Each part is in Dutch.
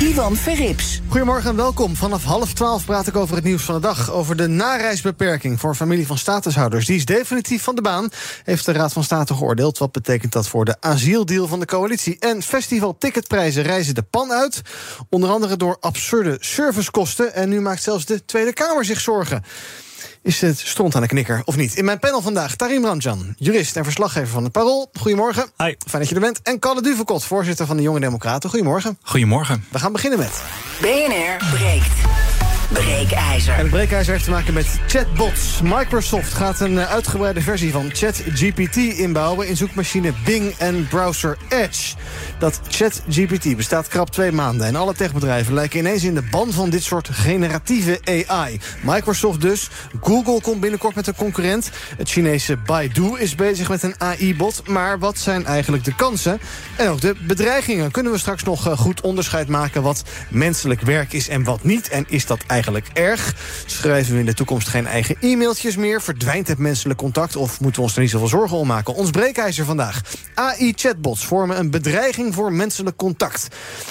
Ivan Verrips. Goedemorgen en welkom. Vanaf 11:30 praat ik over het nieuws van de dag. Over de nareisbeperking voor familie van statushouders. Die is definitief van de baan, heeft de Raad van State geoordeeld. Wat betekent dat voor de asieldeal van de coalitie? En festivalticketprijzen reizen de pan uit. Onder andere door absurde servicekosten. En nu maakt zelfs de Tweede Kamer zich zorgen. Is het stront aan de knikker, of niet? In mijn panel vandaag Tarim Ranjan, jurist en verslaggever van het Parool. Goedemorgen. Hi. Fijn dat je er bent. En Kalle Duvekot, voorzitter van de Jonge Democraten. Goedemorgen. Goedemorgen. We gaan beginnen met... BNR breekt. Breekijzer. En het breekijzer heeft te maken met chatbots. Microsoft gaat een uitgebreide versie van ChatGPT inbouwen in zoekmachine Bing en browser Edge. Dat ChatGPT bestaat krap 2 maanden... en alle techbedrijven lijken ineens in de ban van dit soort generatieve AI. Microsoft dus. Google komt binnenkort met een concurrent. Het Chinese Baidu is bezig met een AI-bot. Maar wat zijn eigenlijk de kansen? En ook de bedreigingen. Kunnen we straks nog goed onderscheid maken wat menselijk werk is en wat niet? En is dat eigenlijk erg? Schrijven we in de toekomst geen eigen e-mailtjes meer? Verdwijnt het menselijk contact? Of moeten we ons er niet zoveel zorgen om maken? Ons breekijzer vandaag. AI-chatbots vormen een bedreiging voor menselijk contact.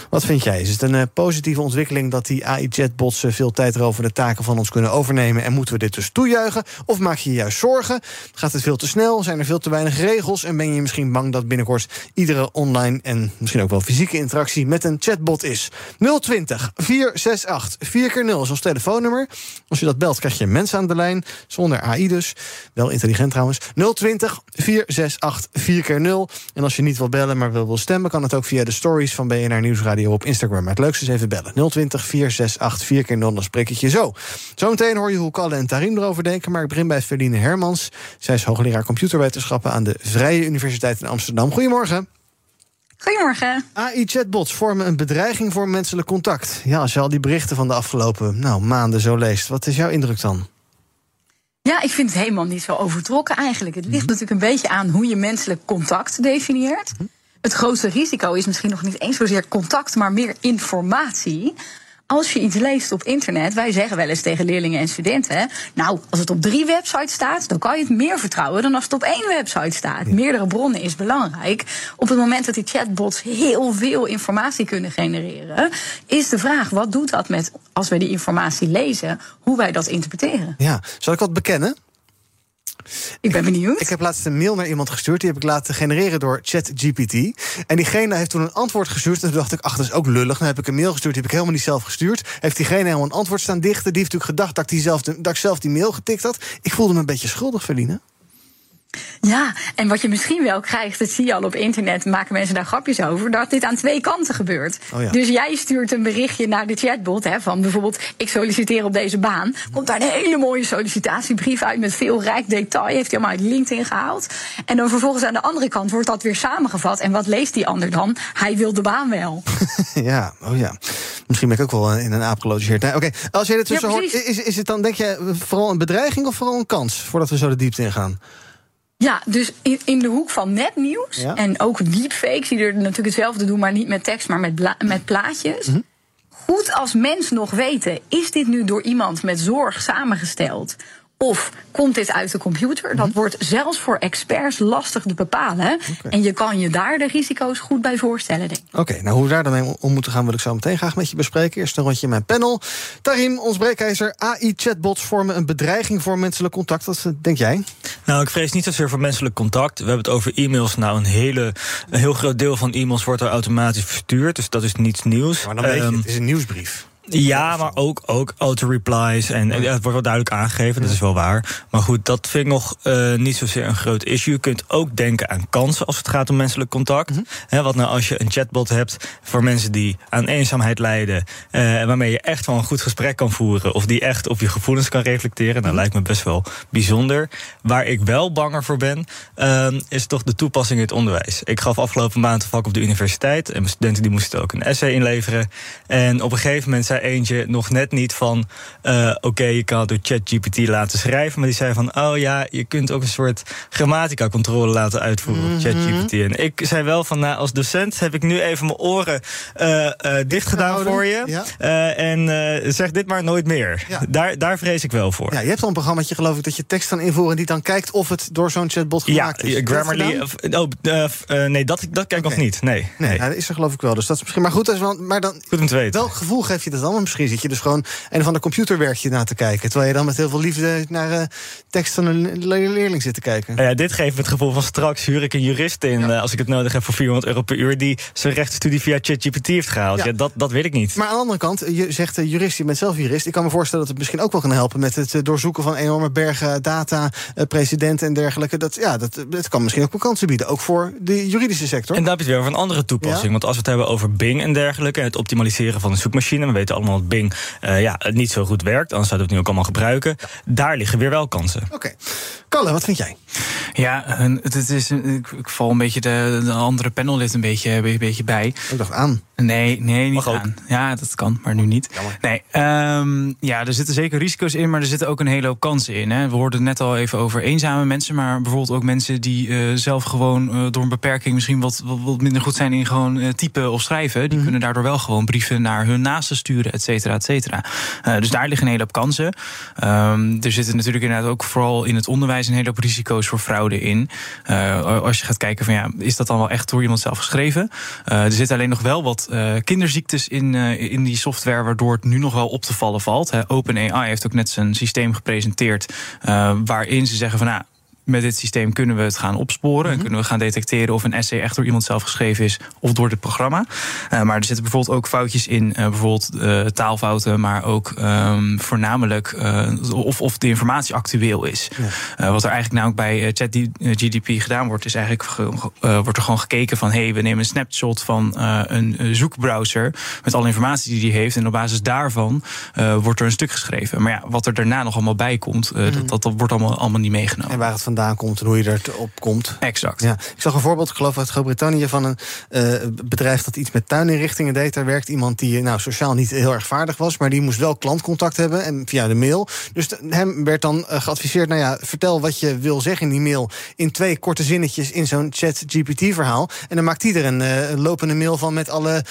Wat vind jij? Is het een positieve ontwikkeling dat die AI-chatbots veel tijdrovende taken van ons kunnen overnemen? En moeten we dit dus toejuichen? Of maak je juist zorgen? Gaat het veel te snel? Zijn er veel te weinig regels? En ben je misschien bang dat binnenkort iedere online en misschien ook wel fysieke interactie met een chatbot is? 020-468-4x0. Als telefoonnummer. Als je dat belt, krijg je mensen aan de lijn. Zonder AI dus. Wel intelligent trouwens. 020-468-4x0. En als je niet wil bellen, maar wil stemmen, kan het ook via de stories van BNR Nieuwsradio op Instagram. Maar het leukste is even bellen. 020-468-4x0. Dan spreek ik je zo. Zometeen hoor je hoe Kalle en Tarim erover denken. Maar ik begin bij Ferdine Hermans. Zij is hoogleraar computerwetenschappen aan de Vrije Universiteit in Amsterdam. Goedemorgen. Goedemorgen. AI-chatbots vormen een bedreiging voor menselijk contact. Ja, als je al die berichten van de afgelopen maanden zo leest, wat is jouw indruk dan? Ja, ik vind het helemaal niet zo overtrokken eigenlijk. Het ligt natuurlijk een beetje aan hoe je menselijk contact definieert. Het grootste risico is misschien nog niet eens zozeer contact, maar meer informatie. Als je iets leest op internet, wij zeggen wel eens tegen leerlingen en studenten, nou, als het op 3 websites staat, dan kan je het meer vertrouwen dan als het op 1 website staat. Ja. Meerdere bronnen is belangrijk. Op het moment dat die chatbots heel veel informatie kunnen genereren, is de vraag, wat doet dat met, als wij die informatie lezen, hoe wij dat interpreteren? Ja, zal ik wat bekennen? Ik ben benieuwd. Ik heb laatst een mail naar iemand gestuurd. Die heb ik laten genereren door ChatGPT. En diegene heeft toen een antwoord gestuurd. En toen dacht ik, dat is ook lullig. Dan heb ik een mail gestuurd, die heb ik helemaal niet zelf gestuurd. Heeft diegene helemaal een antwoord staan dichten. Die heeft natuurlijk gedacht dat ik zelf die mail getikt had. Ik voelde me een beetje schuldig, Ferdine. Ja, en wat je misschien wel krijgt, dat zie je al op internet, maken mensen daar grapjes over, dat dit aan 2 kanten gebeurt. Oh ja. Dus jij stuurt een berichtje naar de chatbot, van bijvoorbeeld, ik solliciteer op deze baan. Komt daar een hele mooie sollicitatiebrief uit met veel rijk detail, heeft hij allemaal uit LinkedIn gehaald. En dan vervolgens aan de andere kant wordt dat weer samengevat. En wat leest die ander dan? Hij wil de baan wel. Ja, Misschien ben ik ook wel in een aap gelogeerd. Nee, oké. Als jij ertussen hoort, is het dan, denk je, vooral een bedreiging of vooral een kans? Voordat we zo de diepte in gaan. Ja, dus in de hoek van nepnieuws en ook deepfakes, die er natuurlijk hetzelfde doen, maar niet met tekst, maar met plaatjes. Mm-hmm. Goed als mens nog weten, is dit nu door iemand met zorg samengesteld? Of komt dit uit de computer? Mm-hmm. Dat wordt zelfs voor experts lastig te bepalen. Okay. En je kan je daar de risico's goed bij voorstellen, denk ik. Oké, nou hoe we daar dan mee om moeten gaan, wil ik zo meteen graag met je bespreken. Eerst een rondje in mijn panel. Tarim, ons breekijzer. AI-chatbots vormen een bedreiging voor menselijk contact. Wat denk jij? Nou, ik vrees niet zozeer voor menselijk contact. We hebben het over e-mails. Nou, een heel groot deel van e-mails wordt er automatisch verstuurd. Dus dat is niets nieuws. Maar dan weet je, het is een nieuwsbrief. Ja, maar ook auto-replies. En het wordt wel duidelijk aangegeven, dat is wel waar. Maar goed, dat vind ik nog niet zozeer een groot issue. Je kunt ook denken aan kansen als het gaat om menselijk contact. Mm-hmm. Wat nou als je een chatbot hebt voor mensen die aan eenzaamheid lijden, waarmee je echt wel een goed gesprek kan voeren, of die echt op je gevoelens kan reflecteren. Nou, lijkt me best wel bijzonder. Waar ik wel banger voor ben, is toch de toepassing in het onderwijs. Ik gaf afgelopen maand een vak op de universiteit en mijn studenten die moesten ook een essay inleveren. En op een gegeven moment zei eentje nog net niet van oké, je kan het door ChatGPT laten schrijven, maar die zei van, oh ja, je kunt ook een soort grammatica-controle laten uitvoeren op ChatGPT. En ik zei wel van, nou, als docent heb ik nu even mijn oren dicht gedaan voor je. Ja. En zeg dit maar nooit meer. Ja. Daar vrees ik wel voor. Ja, je hebt al een programmaatje, geloof ik, dat je tekst kan invoeren en die dan kijkt of het door zo'n chatbot gemaakt is. Ja, Grammarly. Nee, dat kijk ik nog niet. Nee. Ja, dat is er geloof ik wel. Dus dat is misschien maar goed. Maar dan, goed om te weten. Welk gevoel geef je dat dan? Misschien zit je dus gewoon een of ander computerwerkje na te kijken, terwijl je dan met heel veel liefde naar tekst van een leerling zit te kijken. Dit geeft me het gevoel van straks huur ik een jurist in als ik het nodig heb voor €400 per uur die zijn rechtenstudie via ChatGPT heeft gehaald. Ja. Dat weet ik niet. Maar aan de andere kant, je zegt jurist, je bent zelf jurist. Ik kan me voorstellen dat het misschien ook wel kan helpen met het doorzoeken van enorme bergen data, precedenten en dergelijke. Dat kan misschien ook wel kansen bieden, ook voor de juridische sector. En daar heb je weer over een andere toepassing. Ja? Want als we het hebben over Bing en dergelijke en het optimaliseren van een zoekmachine, we weten allemaal dat Bing niet zo goed werkt, anders zouden we het nu ook allemaal gebruiken. Ja. Daar liggen weer wel kansen. Oké. Kalle, wat vind jij? Ja, het is, ik val een beetje de andere panellid een beetje bij. Ik dacht aan. Nee, niet aan. Ja, dat kan, maar nu niet. Nee, er zitten zeker risico's in, maar er zitten ook een hele hoop kansen in. Hè. We hoorden het net al even over eenzame mensen, maar bijvoorbeeld ook mensen die zelf gewoon door een beperking misschien wat minder goed zijn in gewoon typen of schrijven. Die kunnen daardoor wel gewoon brieven naar hun naasten sturen, et cetera, et cetera. Dus daar liggen een hele hoop kansen. Er zitten natuurlijk inderdaad ook vooral in het onderwijs een hele hoop risico's voor fraude in. Als je gaat kijken van is dat dan wel echt door iemand zelf geschreven? Er zitten alleen nog wel wat kinderziektes in die software, waardoor het nu nog wel op te vallen valt. OpenAI heeft ook net zijn systeem gepresenteerd waarin ze zeggen van met dit systeem kunnen we het gaan opsporen en kunnen we gaan detecteren of een essay echt door iemand zelf geschreven is of door dit programma. Maar er zitten bijvoorbeeld ook foutjes in, taalfouten, maar ook voornamelijk of de informatie actueel is. Ja. Wat er eigenlijk nou ook bij ChatGPT gedaan wordt, is eigenlijk wordt er gewoon gekeken van we nemen een snapshot van een zoekbrowser met alle informatie die heeft en op basis daarvan wordt er een stuk geschreven. Maar wat er daarna nog allemaal bij komt, dat wordt allemaal niet meegenomen. En waar het vandaan komt en hoe je erop komt. Exact. Ja. Ik zag een voorbeeld, ik geloof uit Groot-Brittannië, van een bedrijf dat iets met tuininrichtingen deed. Daar werkt iemand die sociaal niet heel erg vaardig was, maar die moest wel klantcontact hebben en via de mail. Dus hem werd dan geadviseerd, vertel wat je wil zeggen in die mail in 2 korte zinnetjes in zo'n ChatGPT-verhaal. En dan maakt hij er een lopende mail van met alle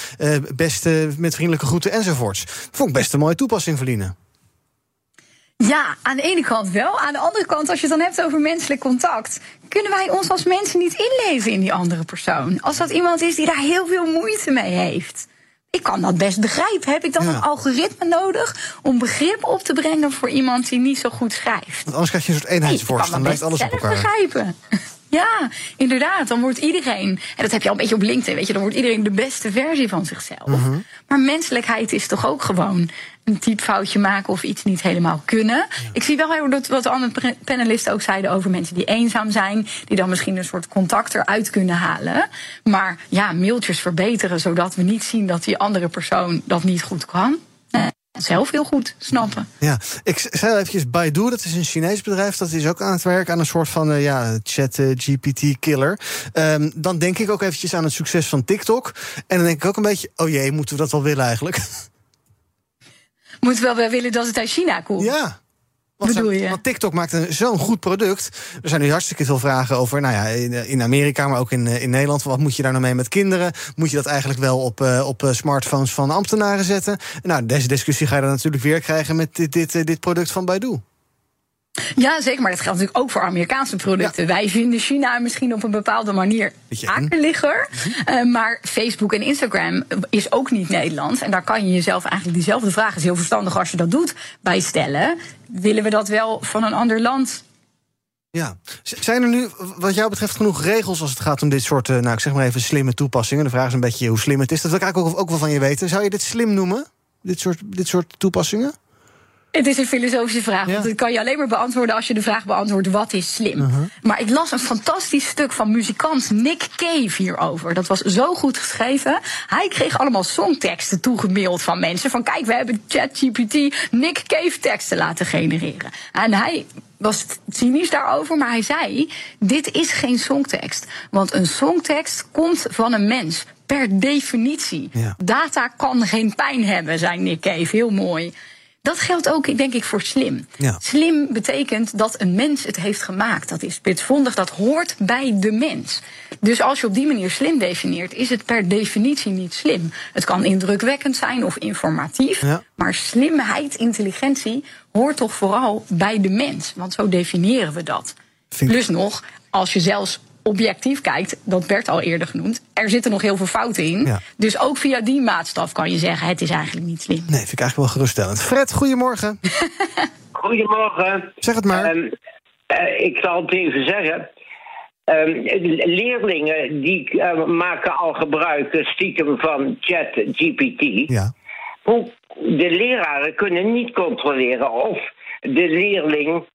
beste, met vriendelijke groeten enzovoorts. Dat vond ik best een mooie toepassing verdienen. Ja, aan de ene kant wel. Aan de andere kant, als je het dan hebt over menselijk contact, kunnen wij ons als mensen niet inleven in die andere persoon. Als dat iemand is die daar heel veel moeite mee heeft. Ik kan dat best begrijpen. Heb ik dan een algoritme nodig om begrip op te brengen voor iemand die niet zo goed schrijft? Want anders krijg je een soort eenheidsvorst. Dan lijkt alles op elkaar. Begrijpen. Ja, inderdaad. Dan wordt iedereen, en dat heb je al een beetje op LinkedIn, dan wordt iedereen de beste versie van zichzelf. Mm-hmm. Maar menselijkheid is toch ook gewoon een typfoutje maken of iets niet helemaal kunnen. Ja. Ik zie wel wat de andere panelisten ook zeiden over mensen die eenzaam zijn, die dan misschien een soort contact eruit kunnen halen. Maar mailtjes verbeteren, zodat we niet zien dat die andere persoon dat niet goed kan. Zelf heel goed snappen. Ja, ik zei eventjes Baidu, dat is een Chinees bedrijf, dat is ook aan het werk aan een soort van chat-GPT-killer. Dan denk ik ook eventjes aan het succes van TikTok. En dan denk ik ook een beetje, oh jee, moeten we dat wel willen eigenlijk? Moeten we wel willen dat het uit China komt? Ja. Want TikTok maakt zo'n goed product. Er zijn nu hartstikke veel vragen over, in Amerika, maar ook in Nederland. Wat moet je daar nou mee met kinderen? Moet je dat eigenlijk wel op smartphones van ambtenaren zetten? Nou, deze discussie ga je dan natuurlijk weer krijgen met dit product van Baidu. Ja, zeker, maar dat geldt natuurlijk ook voor Amerikaanse producten. Ja. Wij vinden China misschien op een bepaalde manier akeligger. Maar Facebook en Instagram is ook niet Nederlands. En daar kan je jezelf eigenlijk diezelfde vraag, is heel verstandig als je dat doet, bij stellen. Willen we dat wel van een ander land? Ja, zijn er nu wat jou betreft genoeg regels als het gaat om dit soort, slimme toepassingen? De vraag is een beetje hoe slim het is. Dat wil ik eigenlijk ook wel van je weten. Zou je dit slim noemen? dit soort toepassingen? Het is een filosofische vraag, want dat kan je alleen maar beantwoorden als je de vraag beantwoordt, wat is slim? Uh-huh. Maar ik las een fantastisch stuk van muzikant Nick Cave hierover. Dat was zo goed geschreven. Hij kreeg allemaal songteksten toegemaild van mensen. Van kijk, we hebben ChatGPT Nick Cave teksten laten genereren. En hij was cynisch daarover, maar hij zei, dit is geen songtekst. Want een songtekst komt van een mens, per definitie. Ja. Data kan geen pijn hebben, zei Nick Cave, heel mooi. Dat geldt ook, denk ik, voor slim. Ja. Slim betekent dat een mens het heeft gemaakt. Dat is spitsvondig, dat hoort bij de mens. Dus als je op die manier slim definieert, is het per definitie niet slim. Het kan indrukwekkend zijn of informatief. Ja. Maar slimheid, intelligentie, hoort toch vooral bij de mens. Want zo definiëren we dat. Plus nog, als je zelfs objectief kijkt, dat werd al eerder genoemd, er zitten nog heel veel fouten in. Ja. Dus ook via die maatstaf kan je zeggen, het is eigenlijk niet slim. Nee, vind ik eigenlijk wel geruststellend. Fred, goedemorgen. Goedemorgen. Zeg het maar. Ik zal het even zeggen. Leerlingen die maken al gebruik stiekem van ChatGPT. Ja. De leraren kunnen niet controleren of de leerling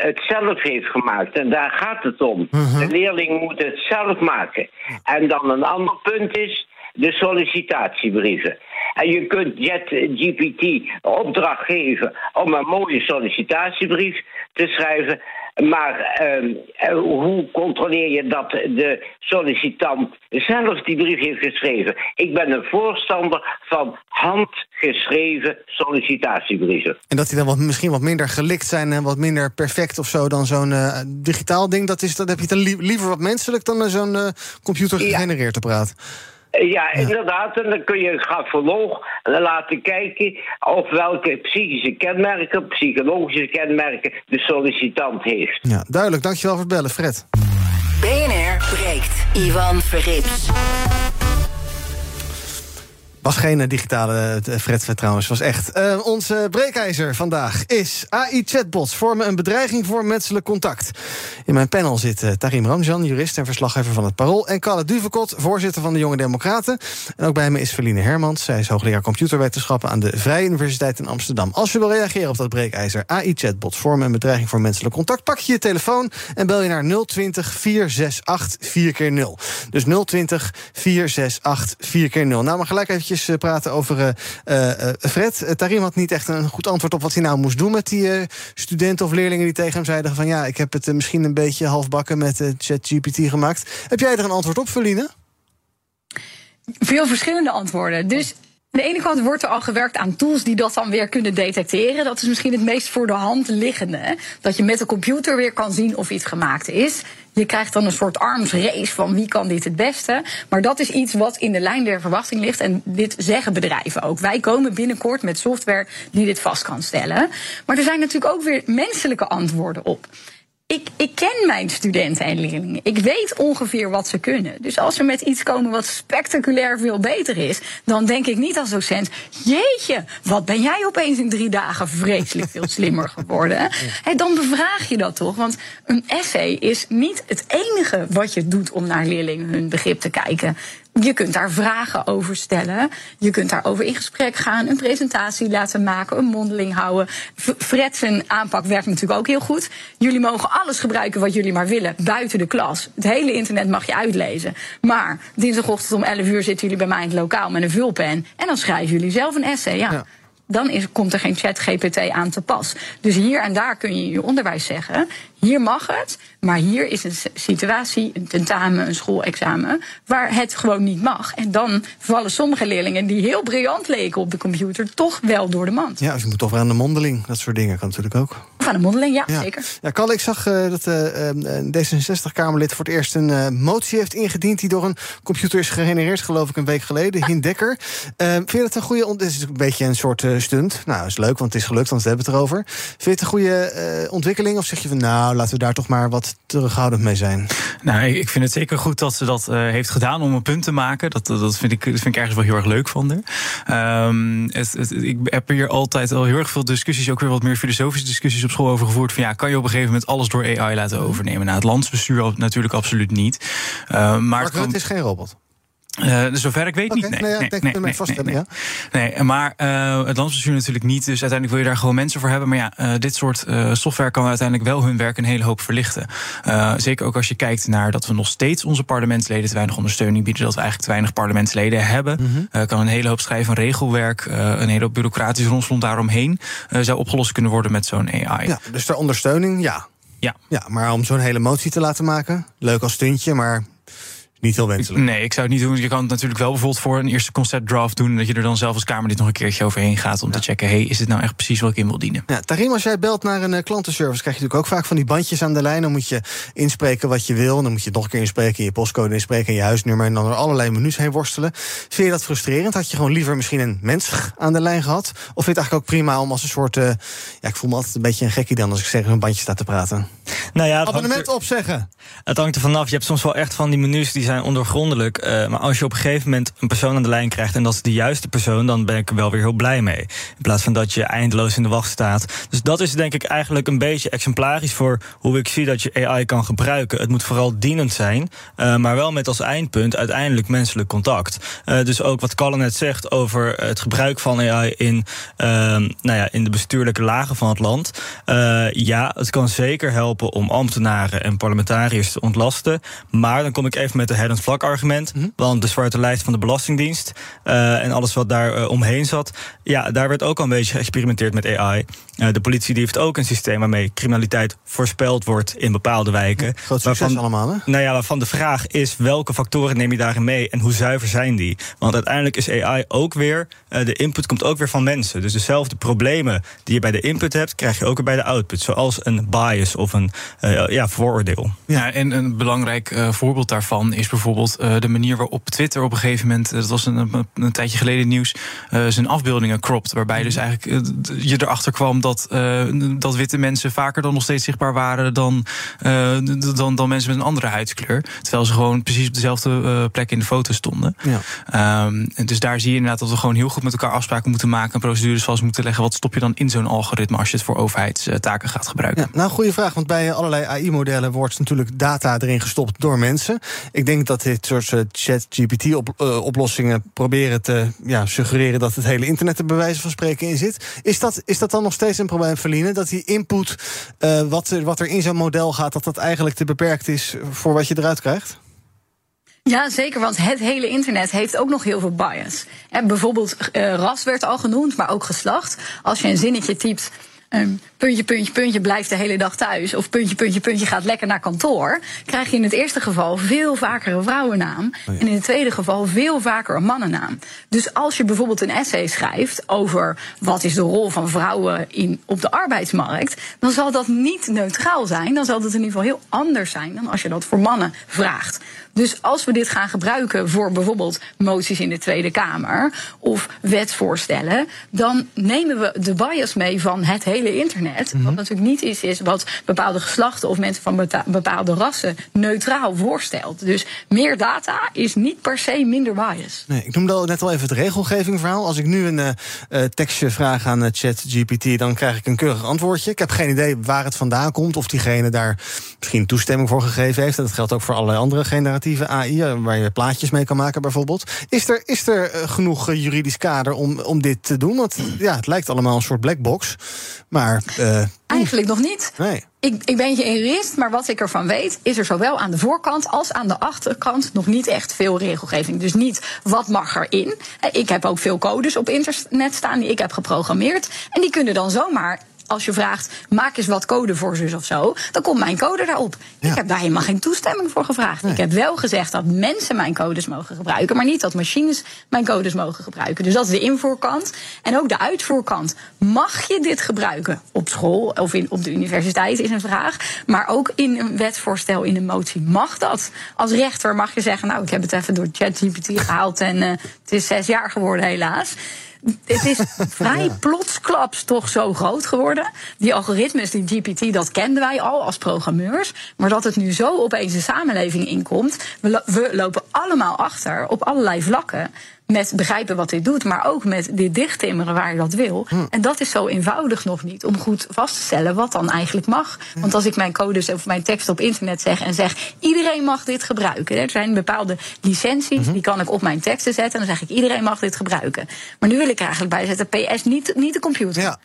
het zelf heeft gemaakt. En daar gaat het om. Uh-huh. De leerling moet het zelf maken. En dan een ander punt is de sollicitatiebrieven. En je kunt ChatGPT opdracht geven om een mooie sollicitatiebrief te schrijven. Maar hoe controleer je dat de sollicitant zelf die brief heeft geschreven? Ik ben een voorstander van handgeschreven sollicitatiebrieven. En dat die dan misschien wat minder gelikt zijn en wat minder perfect of zo dan zo'n digitaal ding. Dat heb je dan liever wat menselijk dan zo'n computer gegenereerd apparaat. Ja, inderdaad. En dan kun je een grafoloog laten kijken of welke psychologische kenmerken de sollicitant heeft. Ja, duidelijk. Dankjewel voor het bellen, Fred. BNR breekt. Ivan Verrips. Was geen digitale Fred trouwens, was echt. Onze breekijzer vandaag is AI-chatbots vormen een bedreiging voor menselijk contact. In mijn panel zit Tarim Ranjan, jurist en verslaggever van het Parool, en Kalle Duvekot, voorzitter van de Jonge Democraten. En ook bij me is Ferdine Hermans. Zij is hoogleraar computerwetenschappen aan de Vrije Universiteit in Amsterdam. Als je wil reageren op dat breekijzer, AI-chatbots vormen een bedreiging voor menselijk contact, pak je je telefoon en bel je naar 020 468 4x0. Dus 020 468 4x0. Nou, maar gelijk even praten over Fred. Tarim had niet echt een goed antwoord op wat hij nou moest doen met die studenten of leerlingen die tegen hem zeiden van ja, ik heb het misschien een beetje halfbakken met ChatGPT gemaakt. Heb jij er een antwoord op, Ferdine? Veel verschillende antwoorden. Dus aan de ene kant wordt er al gewerkt aan tools die dat dan weer kunnen detecteren. Dat is misschien het meest voor de hand liggende. Hè? Dat je met de computer weer kan zien of iets gemaakt is. Je krijgt dan een soort arms race van wie kan dit het beste. Maar dat is iets wat in de lijn der verwachting ligt. En dit zeggen bedrijven ook. Wij komen binnenkort met software die dit vast kan stellen. Maar er zijn natuurlijk ook weer menselijke antwoorden op. Ik ken mijn studenten en leerlingen. Ik weet ongeveer wat ze kunnen. Dus als ze met iets komen wat spectaculair veel beter is, dan denk ik niet als docent, jeetje, wat ben jij opeens in 3 dagen vreselijk veel slimmer geworden. Ja. He, dan bevraag je dat toch. Want een essay is niet het enige wat je doet om naar leerlingen hun begrip te kijken. Je kunt daar vragen over stellen. Je kunt daarover in gesprek gaan, een presentatie laten maken, een mondeling houden. Fred zijn aanpak werkt natuurlijk ook heel goed. Jullie mogen alles gebruiken wat jullie maar willen, buiten de klas. Het hele internet mag je uitlezen. Maar dinsdagochtend om 11 uur zitten jullie bij mij in het lokaal met een vulpen. En dan schrijven jullie zelf een essay. Ja. Dan komt er geen ChatGPT aan te pas. Dus hier en daar kun je in je onderwijs zeggen, hier mag het, maar hier is een situatie, een tentamen, een schoolexamen, waar het gewoon niet mag. En dan vallen sommige leerlingen die heel briljant leken op de computer toch wel door de mand. Ja, dus je moet toch weer aan de mondeling. Dat soort dingen kan natuurlijk ook. Of aan de mondeling, ja. Zeker. Ja, Kalle, ik zag dat D66-Kamerlid voor het eerst een motie heeft ingediend die door een computer is gegenereerd, geloof ik, een week geleden. Hindekker. Vind je dat een goede? Dit is een beetje een soort stunt. Nou, is leuk, want het is gelukt, want we hebben het erover. Vind je het een goede ontwikkeling? Of zeg je van, nou, laten we daar toch maar wat terughoudend mee zijn? Nou, ik vind het zeker goed dat ze dat heeft gedaan om een punt te maken. Dat vind ik ergens wel heel erg leuk van haar. Ik heb hier altijd al heel erg veel discussies, ook weer wat meer filosofische discussies op school over gevoerd. Van ja, kan je op een gegeven moment alles door AI laten overnemen? Nou, het landsbestuur natuurlijk absoluut niet. Maar Mark Rutte is geen robot. Zover ik weet niet. Nee, maar het landsbestuur natuurlijk niet. Dus uiteindelijk wil je daar gewoon mensen voor hebben. Maar ja, dit soort software kan uiteindelijk wel hun werk een hele hoop verlichten. Zeker ook als je kijkt naar dat we nog steeds onze parlementsleden te weinig ondersteuning bieden. Dat we eigenlijk te weinig parlementsleden hebben. Mm-hmm. Kan een hele hoop schrijf- en regelwerk, een hele hoop bureaucratisch rondslomp daaromheen zou opgelost kunnen worden met zo'n AI. Ja, dus de ondersteuning, ja. Maar om zo'n hele motie te laten maken, leuk als stuntje, maar niet heel wenselijk. Nee, ik zou het niet doen. Je kan het natuurlijk wel bijvoorbeeld voor een eerste concept draft doen, dat je er dan zelf als Kamerlid nog een keertje overheen gaat om te checken, is dit nou echt precies wat ik in wil dienen? Ja, Tarim, als jij belt naar een klantenservice, krijg je natuurlijk ook vaak van die bandjes aan de lijn. Dan moet je inspreken wat je wil. Dan moet je het nog een keer inspreken, je postcode inspreken, je huisnummer, en dan door allerlei menus heen worstelen. Vind je dat frustrerend? Had je gewoon liever misschien een mens aan de lijn gehad? Of vind je het eigenlijk ook prima om als een soort ik voel me altijd een beetje een gekkie dan als ik zeg een bandje sta te praten. Nou ja, abonnement opzeggen. Het hangt er vanaf. Je hebt soms wel echt van die menus die zijn ondoorgrondelijk. Maar als je op een gegeven moment een persoon aan de lijn krijgt en dat is de juiste persoon, dan ben ik er wel weer heel blij mee. In plaats van dat je eindeloos in de wacht staat. Dus dat is denk ik eigenlijk een beetje exemplarisch voor hoe ik zie dat je AI kan gebruiken. Het moet vooral dienend zijn, maar wel met als eindpunt uiteindelijk menselijk contact. Dus ook wat Kalle net zegt over het gebruik van AI in de bestuurlijke lagen van het land. Het kan zeker helpen om ambtenaren en parlementariërs te ontlasten. Maar dan kom ik even met de hellend vlak argument. Mm-hmm. Want de zwarte lijst van de Belastingdienst en alles wat daar omheen zat, daar werd ook al een beetje geëxperimenteerd met AI. De politie die heeft ook een systeem waarmee criminaliteit voorspeld wordt in bepaalde wijken. Groot succes allemaal, hè? Nou ja, waarvan de vraag is welke factoren neem je daarin mee en hoe zuiver zijn die? Want uiteindelijk is AI ook weer, de input komt ook weer van mensen. Dus dezelfde problemen die je bij de input hebt, krijg je ook weer bij de output. Zoals een bias of een vooroordeel. Ja, en een belangrijk voorbeeld daarvan is bijvoorbeeld de manier waarop Twitter op een gegeven moment, dat was een tijdje geleden nieuws, zijn afbeeldingen cropt. Waarbij dus eigenlijk je erachter kwam dat witte mensen vaker dan nog steeds zichtbaar waren dan mensen met een andere huidskleur. Terwijl ze gewoon precies op dezelfde plek in de foto stonden. Ja. Dus daar zie je inderdaad dat we gewoon heel goed met elkaar afspraken moeten maken en procedures vast moeten leggen. Wat stop je dan in zo'n algoritme als je het voor overheidstaken gaat gebruiken? Ja, goede vraag, want bij allerlei AI-modellen wordt natuurlijk data erin gestopt door mensen. Ik denk dat dit soort ChatGPT-oplossingen proberen te suggereren dat het hele internet er bij wijze van spreken in zit. Is dat dan nog steeds een probleem, Ferdine? Dat die input, wat er in zo'n model gaat, dat eigenlijk te beperkt is voor wat je eruit krijgt? Ja, zeker, want het hele internet heeft ook nog heel veel bias. En bijvoorbeeld ras werd al genoemd, maar ook geslacht. Als je een zinnetje typt, puntje, puntje, puntje blijft de hele dag thuis, of puntje, puntje, puntje gaat lekker naar kantoor, krijg je in het eerste geval veel vaker een vrouwennaam. Oh ja. En in het tweede geval veel vaker een mannennaam. Dus als je bijvoorbeeld een essay schrijft over wat is de rol van vrouwen op de arbeidsmarkt, dan zal dat niet neutraal zijn. Dan zal dat in ieder geval heel anders zijn dan als je dat voor mannen vraagt. Dus als we dit gaan gebruiken voor bijvoorbeeld moties in de Tweede Kamer of wetsvoorstellen, dan nemen we de bias mee van het hele internet. Mm-hmm. Wat natuurlijk niet is wat bepaalde geslachten of mensen van bepaalde rassen neutraal voorstelt. Dus meer data is niet per se minder bias. Nee, ik noemde net al even het regelgevingverhaal. Als ik nu een tekstje vraag aan ChatGPT, dan krijg ik een keurig antwoordje. Ik heb geen idee waar het vandaan komt of diegene daar misschien toestemming voor gegeven heeft. En dat geldt ook voor allerlei andere generaties. AI, waar je plaatjes mee kan maken bijvoorbeeld. Is er genoeg juridisch kader om dit te doen? Want het lijkt allemaal een soort black box. Maar eigenlijk nog niet. Nee. Ik ben geen jurist, maar wat ik ervan weet is er zowel aan de voorkant als aan de achterkant nog niet echt veel regelgeving. Dus niet wat mag erin. Ik heb ook veel codes op internet staan die ik heb geprogrammeerd. En die kunnen dan zomaar, als je vraagt, maak eens wat code voor zus of zo, dan komt mijn code daarop. Ja. Ik heb daar helemaal geen toestemming voor gevraagd. Nee. Ik heb wel gezegd dat mensen mijn codes mogen gebruiken, maar niet dat machines mijn codes mogen gebruiken. Dus dat is de invoerkant. En ook de uitvoerkant. Mag je dit gebruiken? Op school of op de universiteit is een vraag. Maar ook in een wetsvoorstel, in een motie, mag dat? Als rechter mag je zeggen, ik heb het even door ChatGPT gehaald en het is 6 jaar geworden helaas. Het is vrij plotsklaps toch zo groot geworden. Die algoritmes, die GPT, dat kenden wij al als programmeurs. Maar dat het nu zo opeens de samenleving inkomt. We lopen allemaal achter op allerlei vlakken. met begrijpen wat dit doet, maar ook met dit dichttimmeren waar je dat wil. En dat is zo eenvoudig nog niet, om goed vast te stellen wat dan eigenlijk mag. Want als ik mijn codes of mijn tekst op internet zeg en zeg, iedereen mag dit gebruiken. Er zijn bepaalde licenties, die kan ik op mijn teksten zetten en dan zeg ik, iedereen mag dit gebruiken. Maar nu wil ik er eigenlijk bij zetten, PS, niet de computer. Ja.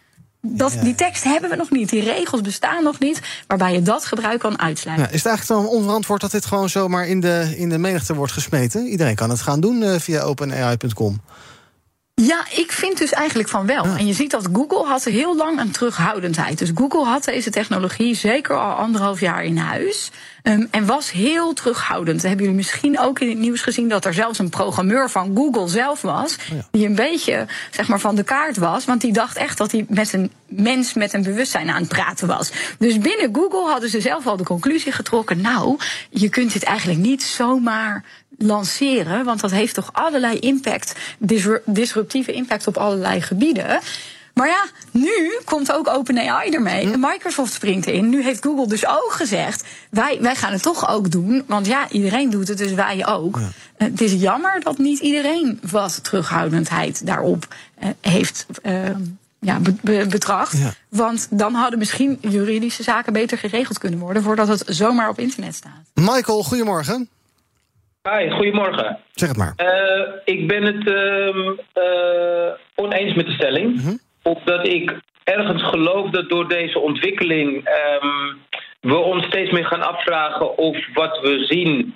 Die tekst hebben we nog niet, die regels bestaan nog niet, waarbij je dat gebruik kan uitsluiten. Ja, is het eigenlijk dan onverantwoord dat dit gewoon zomaar in de menigte wordt gesmeten? Iedereen kan het gaan doen via openai.com. Ja, ik vind dus eigenlijk van wel. Ja. En je ziet dat Google had heel lang een terughoudendheid. Dus Google had deze technologie zeker al 1,5 jaar in huis. En was heel terughoudend. Dat hebben jullie misschien ook in het nieuws gezien, dat er zelfs een programmeur van Google zelf was, die een beetje zeg maar van de kaart was, want die dacht echt dat hij met een mens met een bewustzijn aan het praten was. Dus binnen Google hadden ze zelf al de conclusie getrokken, nou, je kunt dit eigenlijk niet zomaar lanceren, want dat heeft toch allerlei impact, disruptieve impact op allerlei gebieden. Maar ja, nu komt ook OpenAI ermee. En Microsoft springt in. Nu heeft Google dus ook gezegd, wij gaan het toch ook doen. Want ja, iedereen doet het, dus wij ook. Ja. Het is jammer dat niet iedereen wat terughoudendheid daarop heeft betracht. Ja. Want dan hadden misschien juridische zaken beter geregeld kunnen worden, voordat het zomaar op internet staat. Michael, goedemorgen. Hi, goedemorgen. Zeg het maar. Ik ben het oneens met de stelling. Omdat ik ergens geloof dat door deze ontwikkeling we ons steeds meer gaan afvragen of wat we zien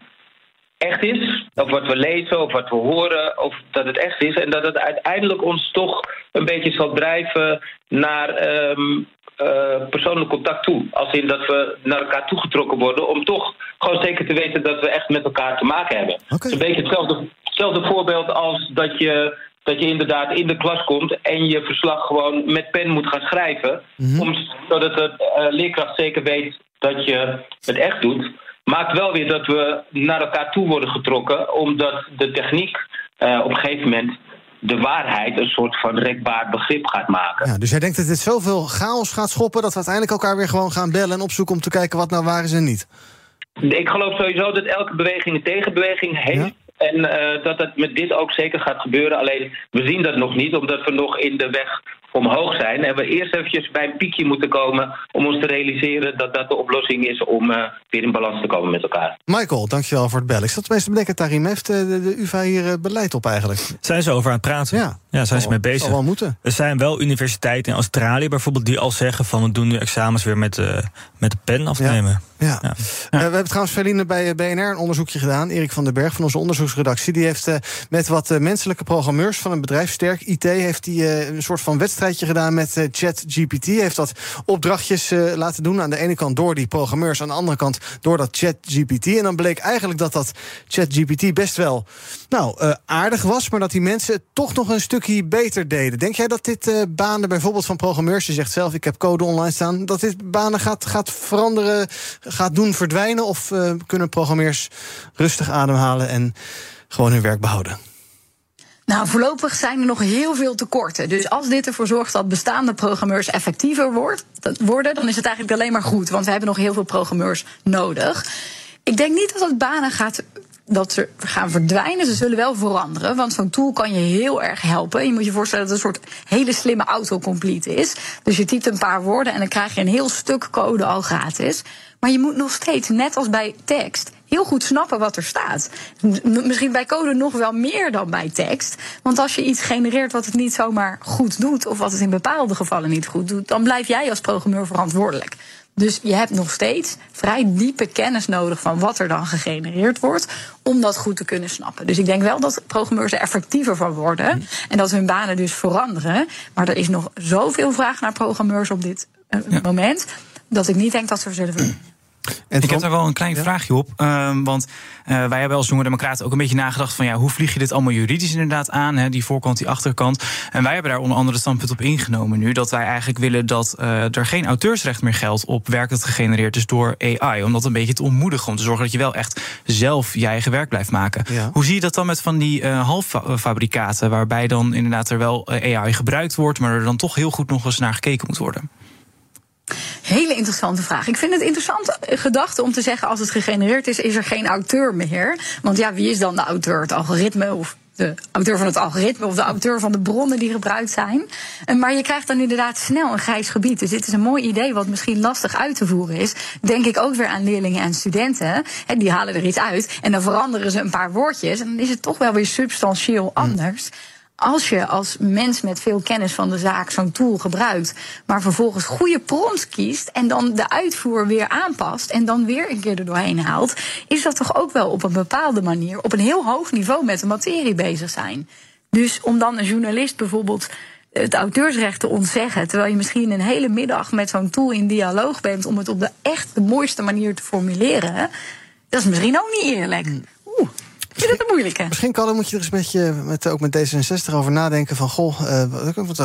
echt is. Of wat we lezen, of wat we horen, of dat het echt is. En dat het uiteindelijk ons toch een beetje zal drijven naar persoonlijk contact toe. Als in dat we naar elkaar toegetrokken worden, om toch gewoon zeker te weten dat we echt met elkaar te maken hebben. Okay. Het is een beetje hetzelfde voorbeeld als dat je inderdaad in de klas komt en je verslag gewoon met pen moet gaan schrijven, zodat de leerkracht zeker weet dat je het echt doet. Maakt wel weer dat we naar elkaar toe worden getrokken, omdat de techniek op een gegeven moment de waarheid een soort van rekbaar begrip gaat maken. Ja, dus jij denkt dat dit zoveel chaos gaat schoppen dat we uiteindelijk elkaar weer gewoon gaan bellen en opzoeken om te kijken wat nou waar is en niet? Ik geloof sowieso dat elke beweging een tegenbeweging heeft. Ja? En dat het met dit ook zeker gaat gebeuren. Alleen, we zien dat nog niet, omdat we nog in de weg omhoog zijn. En we eerst eventjes bij een piekje moeten komen om ons te realiseren dat dat de oplossing is om weer in balans te komen met elkaar. Michael, dankjewel voor het bellen. Ik zat tenminste te bedenken, Tarim, heeft de UvA hier beleid op eigenlijk? Zijn ze over aan het praten? Ja, zijn ze mee bezig. Zal wel moeten. Er zijn wel universiteiten in Australië bijvoorbeeld die al zeggen van we doen nu examens weer met de pen afnemen. Ja. We hebben trouwens, Ferdine, bij BNR een onderzoekje gedaan. Erik van den Burg van onze onderzoeksredactie, die heeft met wat menselijke programmeurs van een bedrijf, Sterk IT, heeft die een soort van wedstrijdje gedaan met ChatGPT. Heeft dat opdrachtjes laten doen, aan de ene kant door die programmeurs, aan de andere kant door dat ChatGPT. En dan bleek eigenlijk dat ChatGPT best wel aardig was, maar dat die mensen het toch nog een stukje beter deden. Denk jij dat dit banen bijvoorbeeld van programmeurs, je zegt zelf, ik heb code online staan, dat dit banen gaat veranderen, gaat doen verdwijnen, of kunnen programmeurs rustig ademhalen en gewoon hun werk behouden? Nou, voorlopig zijn er nog heel veel tekorten. Dus als dit ervoor zorgt dat bestaande programmeurs effectiever worden, dan is het eigenlijk alleen maar goed, want we hebben nog heel veel programmeurs nodig. Ik denk niet dat het banen dat ze gaan verdwijnen. Ze zullen wel veranderen, want zo'n tool kan je heel erg helpen. Je moet je voorstellen dat het een soort hele slimme autocomplete is. Dus je typt een paar woorden en dan krijg je een heel stuk code al gratis. Maar je moet nog steeds, net als bij tekst, heel goed snappen wat er staat. Misschien bij code nog wel meer dan bij tekst. Want als je iets genereert wat het niet zomaar goed doet, of wat het in bepaalde gevallen niet goed doet, dan blijf jij als programmeur verantwoordelijk. Dus je hebt nog steeds vrij diepe kennis nodig van wat er dan gegenereerd wordt, om dat goed te kunnen snappen. Dus ik denk wel dat programmeurs er effectiever van worden en dat hun banen dus veranderen. Maar er is nog zoveel vraag naar programmeurs op dit moment, dat ik niet denk dat ze zullen veranderen. Ik heb daar wel een klein vraagje op. Want wij hebben als jonge democraten ook een beetje nagedacht van hoe vlieg je dit allemaal juridisch inderdaad aan, die voorkant, die achterkant. En wij hebben daar onder andere standpunt op ingenomen nu, dat wij eigenlijk willen dat er geen auteursrecht meer geldt op werk dat gegenereerd is door AI. Om dat een beetje te ontmoedigen, om te zorgen dat je wel echt zelf je eigen werk blijft maken. Ja. Hoe zie je dat dan met van die halffabrikaten, waarbij dan inderdaad er wel AI gebruikt wordt, maar er dan toch heel goed nog eens naar gekeken moet worden? Hele interessante vraag. Ik vind het interessant gedachte om te zeggen, als het gegenereerd is, is er geen auteur meer. Want ja, wie is dan de auteur? Het algoritme of de auteur van het algoritme of de auteur van de bronnen die gebruikt zijn. Maar je krijgt dan inderdaad snel een grijs gebied. Dus dit is een mooi idee wat misschien lastig uit te voeren is. Denk ik ook weer aan leerlingen en studenten. Hè, die halen er iets uit en dan veranderen ze een paar woordjes. En dan is het toch wel weer substantieel anders. Als je als mens met veel kennis van de zaak zo'n tool gebruikt, maar vervolgens goede prompts kiest en dan de uitvoer weer aanpast en dan weer een keer er doorheen haalt, is dat toch ook wel op een bepaalde manier op een heel hoog niveau met de materie bezig zijn. Dus om dan een journalist bijvoorbeeld het auteursrecht te ontzeggen, terwijl je misschien een hele middag met zo'n tool in dialoog bent om het op de echt de mooiste manier te formuleren, dat is misschien ook niet eerlijk. Misschien, Kalle, moet je er eens een beetje ook met D66 over nadenken van, goh, er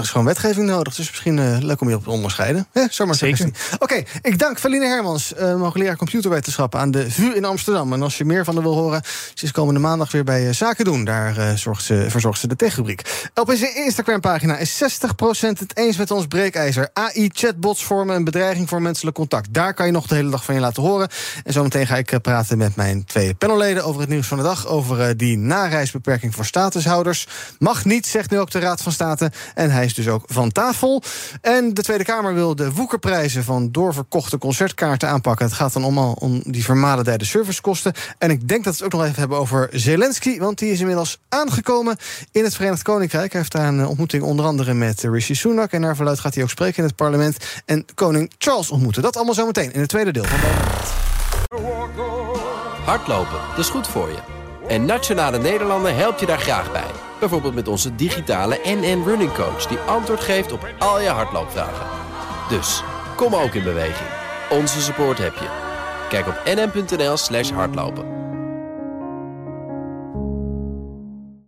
is gewoon wetgeving nodig, dus misschien leuk om je op te onderscheiden. Ja, zomaar zeker. Oké, ik dank Ferdine Hermans, hoogleraar computerwetenschap aan de VU in Amsterdam. En als je meer van haar wil horen, ze is komende maandag weer bij Zaken Doen. Daar verzorgt ze de tech-rubriek. Op onze Instagram-pagina is 60% het eens met ons breekijzer. AI-chatbots vormen een bedreiging voor menselijk contact. Daar kan je nog de hele dag van je laten horen. En zometeen ga ik praten met mijn twee panelleden over het nieuws van de dag, over die nareisbeperking voor statushouders. Mag niet, zegt nu ook de Raad van State. En hij is dus ook van tafel. En de Tweede Kamer wil de woekerprijzen van doorverkochte concertkaarten aanpakken. Het gaat dan om die vermalendijde servicekosten. En ik denk dat we het ook nog even hebben over Zelensky, want die is inmiddels aangekomen in het Verenigd Koninkrijk. Hij heeft daar een ontmoeting onder andere met Rishi Sunak. En naar verluidt gaat hij ook spreken in het parlement. En koning Charles ontmoeten. Dat allemaal zometeen in het tweede deel van de... Hardlopen, dat is goed voor je. En Nationale Nederlanden helpt je daar graag bij. Bijvoorbeeld met onze digitale NN Running Coach, die antwoord geeft op al je hardloopvragen. Dus, kom ook in beweging. Onze support heb je. Kijk op nn.nl/hardlopen.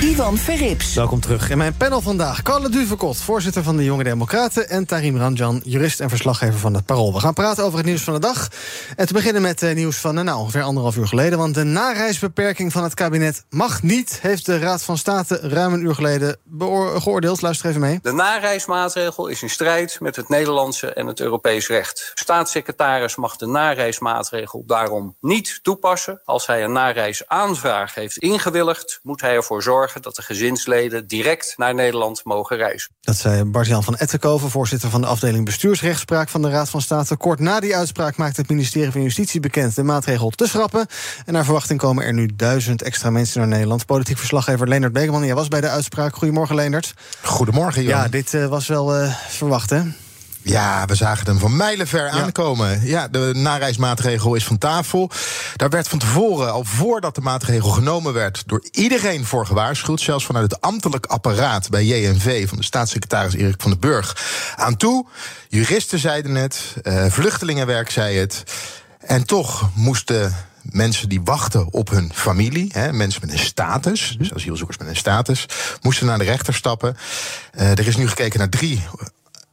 Ivan Verrips. Welkom terug. In mijn panel vandaag Kalle Duvekot, voorzitter van de Jonge Democraten, en Tarim Ranjan, jurist en verslaggever van het Parool. We gaan praten over het nieuws van de dag. En te beginnen met nieuws van ongeveer 1,5 uur geleden. Want de nareisbeperking van het kabinet mag niet, heeft de Raad van State ruim een uur geleden geoordeeld. Luister even mee. De nareismaatregel is in strijd met het Nederlandse en het Europees recht. Staatssecretaris mag de nareismaatregel daarom niet toepassen. Als hij een nareisaanvraag heeft ingewilligd, moet hij ervoor zorgen dat de gezinsleden direct naar Nederland mogen reizen. Dat zei Bart-Jan van Ettenkoven, voorzitter van de afdeling bestuursrechtspraak van de Raad van State. Kort na die uitspraak maakt het ministerie van Justitie bekend de maatregel te schrappen. En naar verwachting komen er nu 1000 extra mensen naar Nederland. Politiek verslaggever Leendert Beekman, jij was bij de uitspraak. Goedemorgen, Leendert. Goedemorgen, Jan. Ja, dit was wel verwacht, hè? Ja, we zagen hem van mijlenver aankomen. Ja, de nareismaatregel is van tafel. Daar werd van tevoren, al voordat de maatregel genomen werd, door iedereen voor gewaarschuwd. Zelfs vanuit het ambtelijk apparaat bij JNV van de staatssecretaris Eric van den Burg aan toe. Juristen zeiden het, vluchtelingenwerk zei het. En toch moesten mensen die wachten op hun familie, mensen met een status, dus asielzoekers met een status, moesten naar de rechter stappen. Er is nu gekeken naar 3...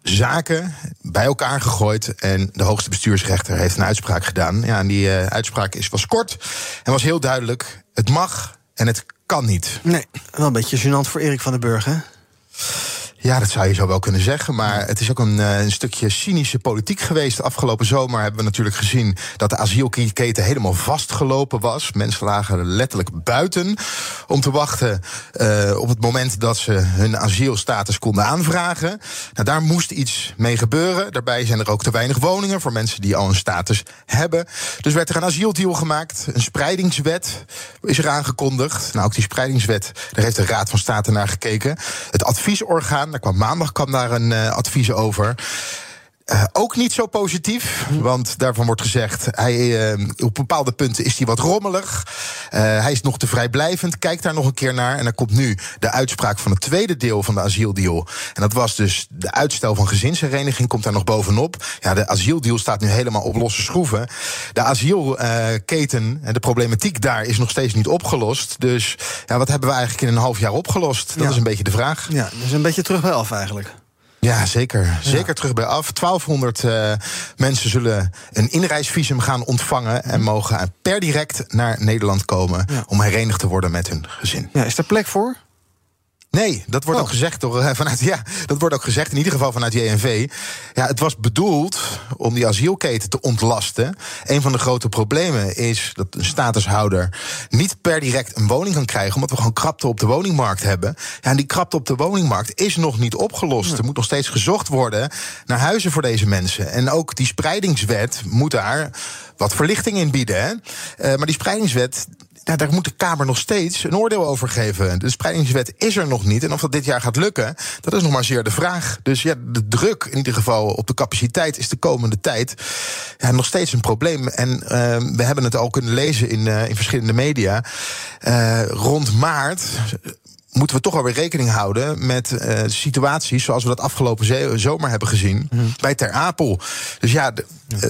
zaken bij elkaar gegooid en de hoogste bestuursrechter heeft een uitspraak gedaan. Ja, en die uitspraak was kort en was heel duidelijk. Het mag en het kan niet. Nee, wel een beetje gênant voor Eric van den Burg, hè? Ja, dat zou je zo wel kunnen zeggen, maar het is ook een stukje cynische politiek geweest. Afgelopen zomer hebben we natuurlijk gezien dat de asielketen helemaal vastgelopen was. Mensen lagen letterlijk buiten om te wachten op het moment dat ze hun asielstatus konden aanvragen. Nou, daar moest iets mee gebeuren. Daarbij zijn er ook te weinig woningen voor mensen die al een status hebben. Dus werd er een asieldeal gemaakt, een spreidingswet is er aangekondigd. Nou, ook die spreidingswet, daar heeft de Raad van State naar gekeken. Het adviesorgaan, maandag kwam daar een advies over. Ook niet zo positief, want daarvan wordt gezegd, op bepaalde punten is hij wat rommelig. Hij is nog te vrijblijvend, kijk daar nog een keer naar. En dan komt nu de uitspraak van het tweede deel van de asieldeal. En dat was dus de uitstel van gezinshereniging, komt daar nog bovenop. Ja, de asieldeal staat nu helemaal op losse schroeven. De asielketen en de problematiek daar is nog steeds niet opgelost. Dus ja, wat hebben we eigenlijk in een half jaar opgelost? Dat is een beetje de vraag. Ja, dus een beetje terug bij af eigenlijk. Ja, zeker. Zeker terug bij af. 1200 mensen zullen een inreisvisum gaan ontvangen en mogen per direct naar Nederland komen om herenigd te worden met hun gezin. Ja, is daar plek voor? Nee, dat wordt ook gezegd in ieder geval vanuit JNV. Ja, het was bedoeld om die asielketen te ontlasten. Een van de grote problemen is dat een statushouder niet per direct een woning kan krijgen, omdat we gewoon krapte op de woningmarkt hebben. Ja, en die krapte op de woningmarkt is nog niet opgelost. Nee. Er moet nog steeds gezocht worden naar huizen voor deze mensen. En ook die spreidingswet moet daar wat verlichting in bieden. Hè? Maar die spreidingswet, ja, daar moet de Kamer nog steeds een oordeel over geven. De spreidingswet is er nog niet. En of dat dit jaar gaat lukken, dat is nog maar zeer de vraag. Dus ja, de druk in ieder geval op de capaciteit is de komende tijd nog steeds een probleem. En we hebben het al kunnen lezen in verschillende media. Rond maart moeten we toch alweer rekening houden met situaties zoals we dat afgelopen zomer hebben gezien bij Ter Apel. Dus ja,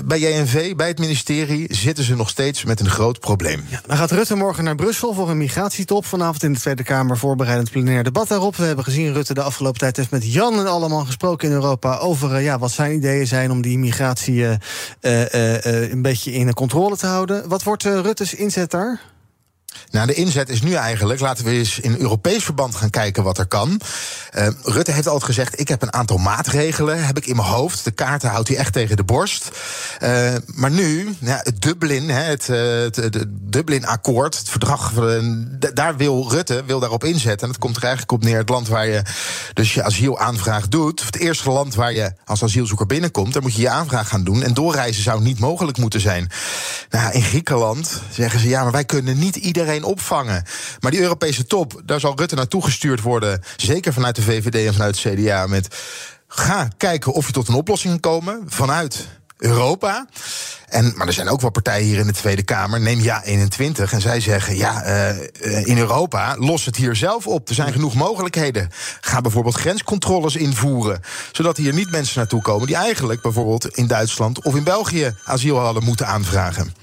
bij JNV, bij het ministerie, zitten ze nog steeds met een groot probleem. Ja, dan gaat Rutte morgen naar Brussel voor een migratietop. Vanavond in de Tweede Kamer voorbereidend plenair debat daarop. We hebben gezien, Rutte de afgelopen tijd heeft met Jan en allemaal gesproken in Europa over wat zijn ideeën zijn om die migratie een beetje in controle te houden. Wat wordt Rutte's inzet daar? Nou, de inzet is nu eigenlijk, laten we eens in Europees verband gaan kijken wat er kan. Rutte heeft altijd gezegd, ik heb een aantal maatregelen, heb ik in mijn hoofd. De kaarten houdt hij echt tegen de borst. Maar nu, het Dublin, het Dublin-akkoord, het verdrag, daar wil Rutte daarop inzetten. En dat komt er eigenlijk op neer, het land waar je dus je asielaanvraag doet. Het eerste land waar je als asielzoeker binnenkomt, daar moet je je aanvraag gaan doen. En doorreizen zou niet mogelijk moeten zijn. Nou, in Griekenland zeggen ze, ja, maar wij kunnen niet iedereen opvangen. Maar die Europese top, daar zal Rutte naartoe gestuurd worden, zeker vanuit de VVD en vanuit het CDA, met ga kijken of je tot een oplossing kan komen vanuit Europa. Maar er zijn ook wel partijen hier in de Tweede Kamer, neem JA21, en zij zeggen, in Europa, los het hier zelf op. Er zijn genoeg mogelijkheden. Ga bijvoorbeeld grenscontroles invoeren, zodat hier niet mensen naartoe komen die eigenlijk bijvoorbeeld in Duitsland of in België asiel hadden moeten aanvragen.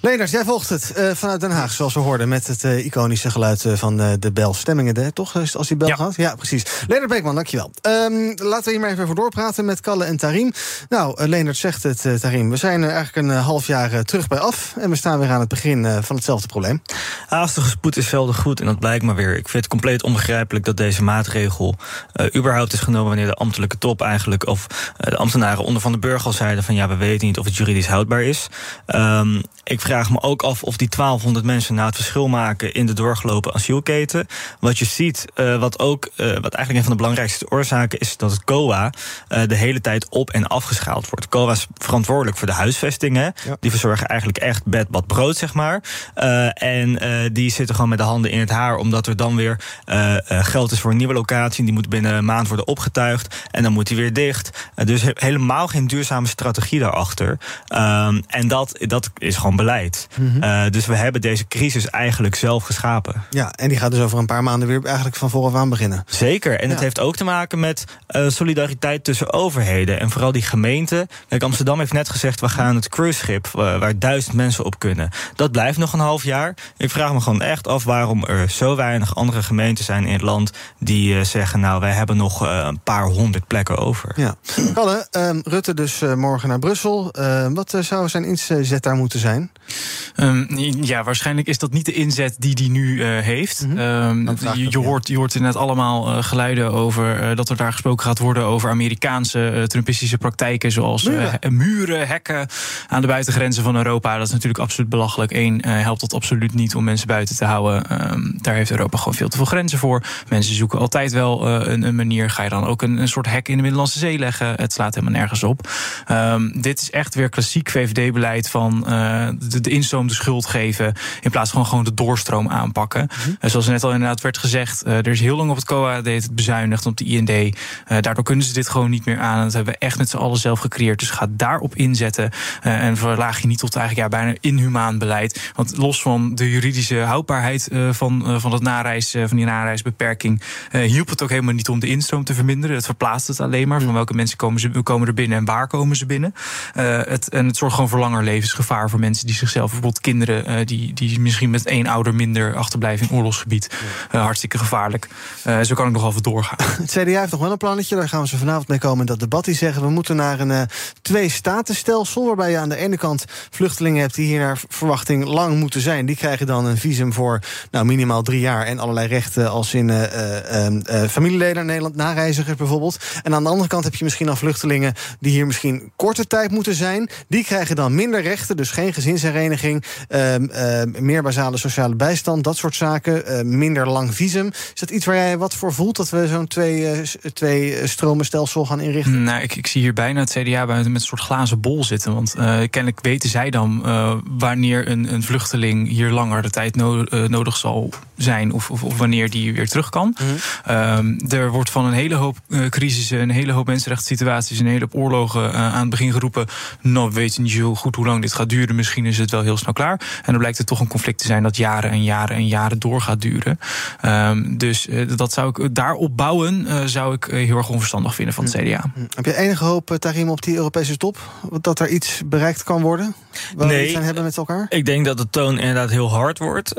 Leendert, jij volgt het vanuit Den Haag, zoals we hoorden, met het iconische geluid van de bel. Stemmingen, toch? Als die bel gaat? Ja, precies. Leendert Beekman, dankjewel. Laten we hier maar even over doorpraten met Kalle en Tarim. Nou, Leendert zegt het, Tarim. We zijn eigenlijk een half jaar terug bij af. En we staan weer aan het begin van hetzelfde probleem. Haastige spoed is zelden goed en dat blijkt maar weer. Ik vind het compleet onbegrijpelijk dat deze maatregel überhaupt is genomen wanneer de ambtelijke top eigenlijk, of de ambtenaren onder Van den Burg al zeiden van ja, we weten niet of het juridisch houdbaar is. Ik vraag me ook af of die 1200 mensen nou het verschil maken in de doorgelopen asielketen. Wat je ziet, wat eigenlijk een van de belangrijkste oorzaken is, dat het COA de hele tijd op- en afgeschaald wordt. COA is verantwoordelijk voor de huisvestingen. Ja. Die verzorgen eigenlijk echt bed, bad, brood, zeg maar. Die zitten gewoon met de handen in het haar, omdat er dan weer geld is voor een nieuwe locatie. Die moet binnen een maand worden opgetuigd. En dan moet die weer dicht. Dus helemaal geen duurzame strategie daarachter. Dat is gewoon beleid. Dus we hebben deze crisis eigenlijk zelf geschapen. Ja, en die gaat dus over een paar maanden weer eigenlijk van vooraf aan beginnen. Zeker, en het heeft ook te maken met solidariteit tussen overheden. En vooral die gemeenten. Kijk, Amsterdam heeft net gezegd, we gaan het cruiseschip waar 1000 mensen op kunnen. Dat blijft nog een half jaar. Ik vraag me gewoon echt af waarom er zo weinig andere gemeenten zijn in het land die zeggen, nou, wij hebben nog een paar honderd plekken over. Ja. Kalle, Rutte dus morgen naar Brussel. Wat zou zijn inzet daar moeten zijn? Waarschijnlijk is dat niet de inzet die hij nu heeft. Je hoort inderdaad allemaal geluiden over dat er daar gesproken gaat worden over Amerikaanse Trumpistische praktijken zoals muren, hekken aan de buitengrenzen van Europa. Dat is natuurlijk absoluut belachelijk. Eén, helpt dat absoluut niet om mensen buiten te houden. Daar heeft Europa gewoon veel te veel grenzen voor. Mensen zoeken altijd wel een manier. Ga je dan ook een soort hek in de Middellandse Zee leggen? Het slaat helemaal nergens op. Dit is echt weer klassiek VVD-beleid van de instroom de schuld geven, in plaats van gewoon de doorstroom aanpakken. Mm-hmm. Zoals net al inderdaad werd gezegd, er is heel lang op het COA deed het bezuinigd op de IND. Daardoor kunnen ze dit gewoon niet meer aan. Dat hebben we echt met z'n allen zelf gecreëerd. Dus ga daarop inzetten en verlaag je niet tot eigenlijk bijna inhumaan beleid. Want los van de juridische houdbaarheid van dat nareis, van die nareisbeperking, hielp het ook helemaal niet om de instroom te verminderen. Het verplaatst het alleen maar van welke mensen komen er binnen en waar komen ze binnen. Het zorgt gewoon voor langer levensgevaar voor mensen die zichzelf, bijvoorbeeld kinderen die misschien met 1 ouder minder achterblijven in oorlogsgebied. Hartstikke gevaarlijk. Zo kan ik nogal wat doorgaan. Het CDA heeft nog wel een plannetje, daar gaan we ze vanavond mee komen in dat debat. Die zeggen we moeten naar een twee-statenstelsel, waarbij je aan de ene kant vluchtelingen hebt die hier naar verwachting lang moeten zijn. Die krijgen dan een visum voor minimaal 3 jaar en allerlei rechten als in familieleden naar Nederland, nareizigers bijvoorbeeld. En aan de andere kant heb je misschien al vluchtelingen die hier misschien korte tijd moeten zijn. Die krijgen dan minder rechten, dus geen gezinshereniging, meer basale sociale bijstand, dat soort zaken, minder lang visum. Is dat iets waar jij wat voor voelt, dat we zo'n twee-stromenstelsel gaan inrichten? Nou, ik zie hier bijna het CDA met een soort glazen bol zitten, want kennelijk weten zij dan wanneer een vluchteling hier langer de tijd nodig zal zijn of wanneer die weer terug kan. Mm-hmm. Er wordt van een hele hoop crisissen, een hele hoop mensenrechtssituaties, een hele hoop oorlogen aan het begin geroepen, nou, we weten niet zo goed hoe lang dit gaat duren, misschien is het wel heel snel klaar. En dan blijkt het toch een conflict te zijn dat jaren en jaren en jaren door gaat duren. Dus dat zou ik daarop bouwen, zou ik heel erg onverstandig vinden van het CDA. Heb je enige hoop, Tarim, op die Europese top? Dat er iets bereikt kan worden? Waar we iets aan hebben met elkaar? Ik denk dat de toon inderdaad heel hard wordt.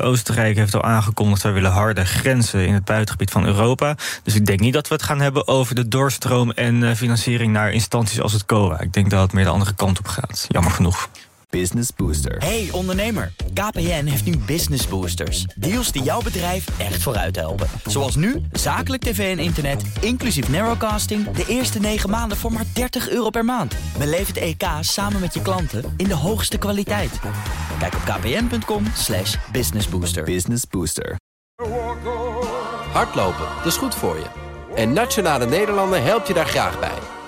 Oostenrijk heeft al aangekondigd, wij willen harde grenzen in het buitengebied van Europa. Dus ik denk niet dat we het gaan hebben over de doorstroom en financiering naar instanties als het COA. Ik denk dat het meer de andere kant op gaat. Jammer genoeg. Business Booster. Hey ondernemer, KPN heeft nu Business Boosters. Deals die jouw bedrijf echt vooruit helpen. Zoals nu, zakelijk tv en internet, inclusief narrowcasting, de eerste 9 maanden voor maar €30 per maand. Beleef het EK samen met je klanten in de hoogste kwaliteit. Kijk op kpn.com/businessbooster. Business Booster. Hardlopen, dat is goed voor je. En Nationale Nederlanden helpt je daar graag bij.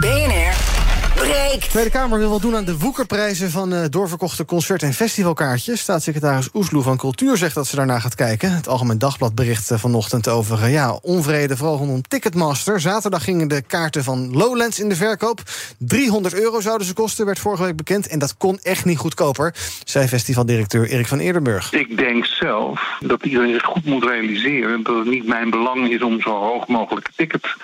BNR breekt. De Tweede Kamer wil wat doen aan de woekerprijzen van doorverkochte concert- en festivalkaartjes. Staatssecretaris Oesloe van Cultuur zegt dat ze daarna gaat kijken. Het Algemeen Dagblad bericht vanochtend over onvrede, vooral rondom Ticketmaster. Zaterdag gingen de kaarten van Lowlands in de verkoop. €300 zouden ze kosten, werd vorige week bekend. En dat kon echt niet goedkoper, zei festivaldirecteur Eric van Eerdenburg. Ik denk zelf dat iedereen zich goed moet realiseren dat het niet mijn belang is om zo hoog mogelijk ticket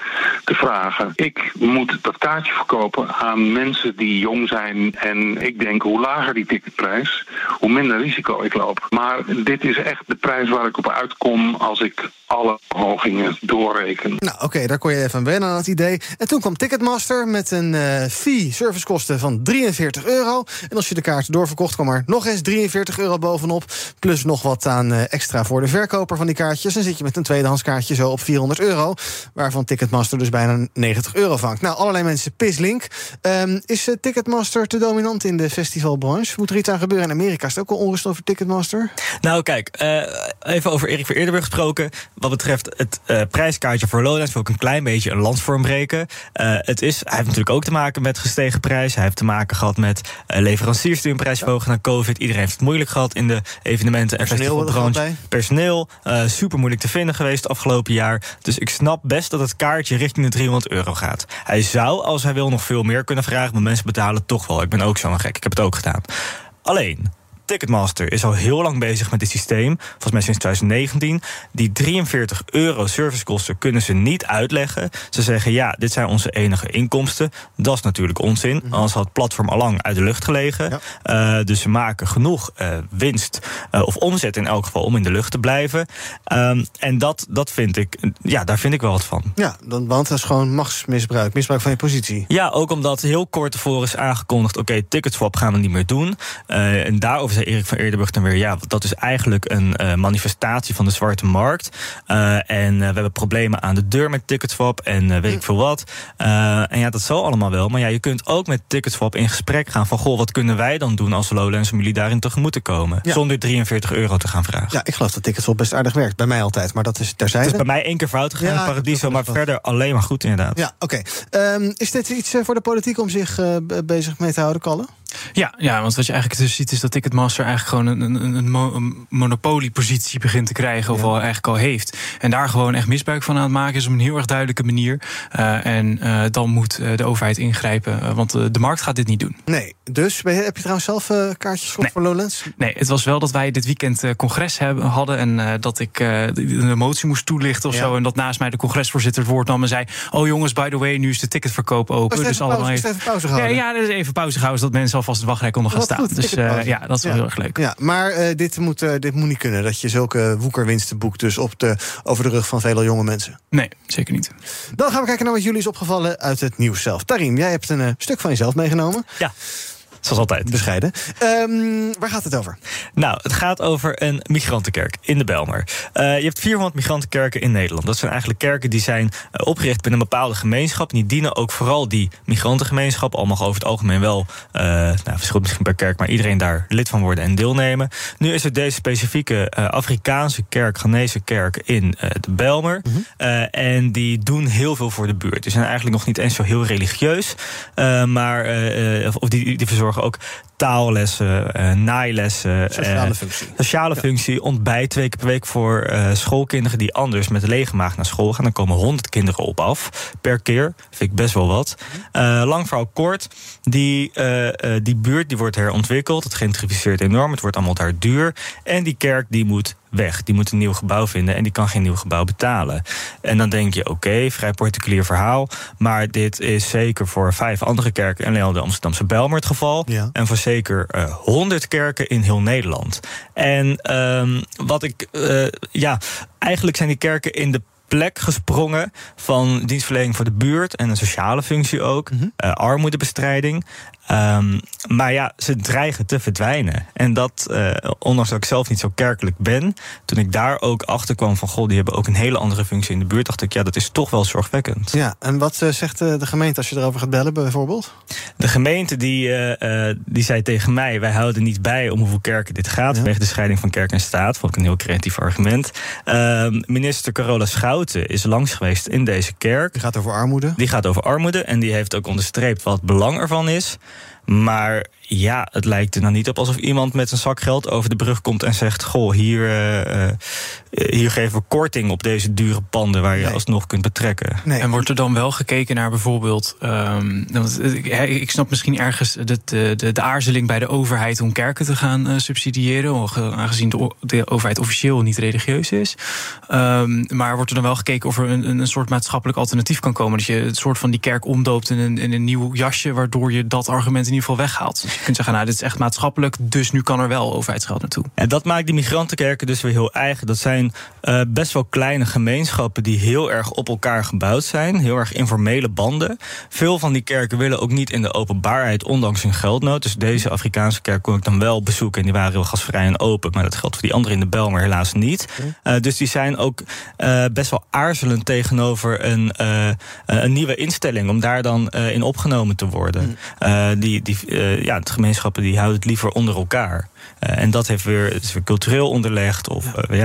te vragen. Ik moet dat kaartje verkopen aan mensen die jong zijn. En ik denk, hoe lager die ticketprijs, hoe minder risico ik loop. Maar dit is echt de prijs waar ik op uitkom als ik alle verhogingen doorreken. Nou, oké, daar kon je even wennen aan het idee. En toen kwam Ticketmaster met een fee, servicekosten van €43. En als je de kaart doorverkocht, kwam er nog eens €43 bovenop. Plus nog wat aan extra voor de verkoper van die kaartjes. Dan zit je met een tweedehands kaartje zo op €400. Waarvan Ticketmaster dus bijna €90 vangt. Nou, allerlei mensen pislink. Is Ticketmaster te dominant in de festivalbranche? Moet er iets aan gebeuren? In Amerika is het ook al onrust over Ticketmaster. Nou, kijk, even over Eric van Eerdenburg gesproken. Wat betreft het prijskaartje voor Lowlands wil ik een klein beetje een lans voor hem breken. Hij heeft natuurlijk ook te maken met gestegen prijs. Hij heeft te maken gehad met leveranciers die hun prijs verhogen na COVID. Iedereen heeft het moeilijk gehad in de evenementen- en festivalbranche. Personeel, super moeilijk te vinden geweest het afgelopen jaar. Dus ik snap best dat het kaartje richting de €300 gaat. Hij zou, als hij wil, nog veel meer kunnen vragen, maar mensen betalen toch wel. Ik ben ook zo'n gek, ik heb het ook gedaan. Alleen, Ticketmaster is al heel lang bezig met dit systeem, volgens mij sinds 2019. Die €43 servicekosten kunnen ze niet uitleggen. Ze zeggen, dit zijn onze enige inkomsten. Dat is natuurlijk onzin, anders had het platform al lang uit de lucht gelegen. Ja. Dus ze maken genoeg winst, of omzet in elk geval, om in de lucht te blijven. En dat vind ik, daar vind ik wel wat van. Ja, want dat is gewoon machtsmisbruik, misbruik van je positie. Ja, ook omdat heel kort tevoren is aangekondigd, Ticketswap gaan we niet meer doen. En daarover zei Eric van Eerdenburg dan weer... ja, dat is eigenlijk een manifestatie van de zwarte markt. En we hebben problemen aan de deur met Ticketswap en weet ik veel wat. En ja, dat zal allemaal wel. Maar ja, je kunt ook met Ticketswap in gesprek gaan van... goh, wat kunnen wij dan doen als Lowlands om jullie daarin tegemoet te komen? Ja. Zonder €43 te gaan vragen. Ja, ik geloof dat Ticketswap best aardig werkt. Bij mij altijd, maar dat is terzijde. Het is bij mij 1 keer fout gegaan, ja, Paradiso, maar verder alleen maar goed inderdaad. Ja, oké. Is dit iets voor de politiek om zich bezig mee te houden, Kalle? Ja, want wat je eigenlijk dus ziet is dat Ticketmaster eigenlijk gewoon een monopoliepositie begint te krijgen, of al heeft. En daar gewoon echt misbruik van aan het maken is op een heel erg duidelijke manier. Dan moet de overheid ingrijpen, want de markt gaat dit niet doen. Nee, dus heb je trouwens zelf kaartjes gekocht voor Lowlands? Nee, het was wel dat wij dit weekend congres hadden en dat ik een motie moest toelichten of zo. En dat naast mij de congresvoorzitter het woord nam en zei: oh jongens, by the way, nu is de ticketverkoop open. Dus allemaal even pauze gehouden. Ja, dus even pauze gehouden, zodat mensen alvast het wachtrij konden gaan staan. Goed, dus dat is wel heel erg leuk. Ja, maar dit moet niet kunnen, dat je zulke woekerwinsten boekt dus over de rug van vele jonge mensen. Nee, zeker niet. Dan gaan we kijken naar wat jullie is opgevallen uit het nieuws zelf. Tarim, jij hebt een stuk van jezelf meegenomen. Ja. Zoals altijd. Bescheiden. Waar gaat het over? Nou, het gaat over een migrantenkerk in de Bijlmer. Je hebt 400 migrantenkerken in Nederland. Dat zijn eigenlijk kerken die zijn opgericht binnen een bepaalde gemeenschap. Die dienen ook vooral die migrantengemeenschap. Al mag over het algemeen wel, verschilt misschien per kerk, maar iedereen daar lid van worden en deelnemen. Nu is er deze specifieke Afrikaanse kerk, Ghanese kerk in de Bijlmer. Mm-hmm. En die doen heel veel voor de buurt. Die zijn eigenlijk nog niet eens zo heel religieus. Maar die verzorgen ook taallessen, naailessen, sociale functie, ontbijt 2 keer per week voor schoolkinderen die anders met lege maag naar school gaan. Dan komen 100 kinderen op af per keer. Vind ik best wel wat. Lang verhaal kort, die buurt die wordt herontwikkeld. Het gentrificeert enorm, het wordt allemaal daar duur. En die kerk die moet weg. Die moet een nieuw gebouw vinden en die kan geen nieuw gebouw betalen. En dan denk je, oké, vrij particulier verhaal, maar dit is zeker voor 5 andere kerken en de Amsterdamse Bijlmer het geval. Ja. En voor zeker 100 kerken in heel Nederland. En eigenlijk zijn die kerken in de plek gesprongen van dienstverlening voor de buurt en een sociale functie ook, armoedebestrijding. Ze dreigen te verdwijnen. En dat, ondanks dat ik zelf niet zo kerkelijk ben, toen ik daar ook achter kwam van, die hebben ook een hele andere functie in de buurt, dacht ik, dat is toch wel zorgwekkend. Ja, en wat zegt de gemeente als je erover gaat bellen bijvoorbeeld? De gemeente die zei tegen mij, wij houden niet bij om hoeveel kerken dit gaat, vanwege de scheiding van kerk en staat, vond ik een heel creatief argument. Minister Carola Schouten is langs geweest in deze kerk. Die gaat over armoede. En die heeft ook onderstreept wat het belang ervan is. Maar ja, het lijkt er nou niet op alsof iemand met een zak geld over de brug komt en zegt, hier geven we korting op deze dure panden waar je alsnog kunt betrekken. Nee. En wordt er dan wel gekeken naar bijvoorbeeld, ik snap misschien ergens de aarzeling bij de overheid om kerken te gaan subsidiëren, aangezien de overheid officieel niet religieus is. Maar wordt er dan wel gekeken of er een soort maatschappelijk alternatief kan komen, dat je het soort van die kerk omdoopt in een nieuw jasje, waardoor je dat argument in ieder geval weghaalt. Dus je kunt zeggen, dit is echt maatschappelijk, dus nu kan er wel overheidsgeld naartoe. En dat maakt die migrantenkerken dus weer heel eigen. Dat zijn best wel kleine gemeenschappen die heel erg op elkaar gebouwd zijn. Heel erg informele banden. Veel van die kerken willen ook niet in de openbaarheid, ondanks hun geldnood. Dus deze Afrikaanse kerk kon ik dan wel bezoeken en die waren heel gasvrij en open. Maar dat geldt voor die andere in de Bijlmer helaas niet. Dus die zijn ook best wel aarzelend tegenover een nieuwe instelling om daar dan in opgenomen te worden. De gemeenschappen die houden het liever onder elkaar. En dat is weer cultureel onderlegd. Weet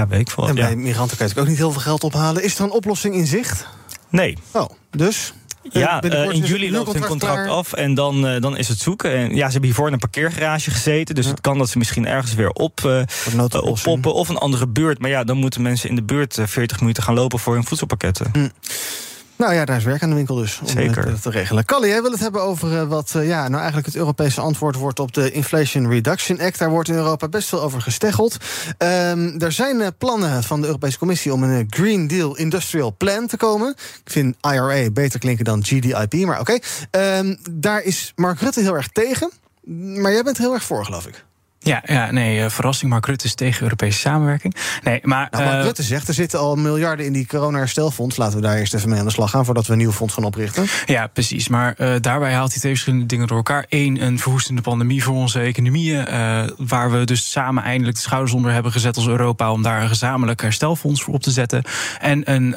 ik veel. En bij migranten kan je ook niet heel veel geld ophalen. Is er een oplossing in zicht? Nee. Oh, dus? In juli loopt hun contract af en dan is het zoeken. En ze hebben hiervoor in een parkeergarage gezeten. Dus het kan dat ze misschien ergens weer oppoppen. Of een andere buurt. Maar dan moeten mensen in de buurt 40 minuten gaan lopen voor hun voedselpakketten. Mm. Nou ja, daar is werk aan de winkel dus, om het te regelen. Kalle, jij wil het hebben over het Europese antwoord wordt op de Inflation Reduction Act. Daar wordt in Europa best veel over gesteggeld. Er zijn plannen van de Europese Commissie om een Green Deal Industrial Plan te komen. Ik vind IRA beter klinken dan GDIP, maar oké. Daar is Mark Rutte heel erg tegen, maar jij bent er heel erg voor, geloof ik. Verrassing. Mark Rutte is tegen Europese samenwerking. Nee, maar, Mark Rutte zegt, er zitten al miljarden in die corona-herstelfonds. Laten we daar eerst even mee aan de slag gaan voordat we een nieuw fonds gaan oprichten. Ja, precies. Maar daarbij haalt hij twee verschillende dingen door elkaar. Eén, een verwoestende pandemie voor onze economieën. Waar we dus samen eindelijk de schouders onder hebben gezet als Europa om daar een gezamenlijk herstelfonds voor op te zetten. En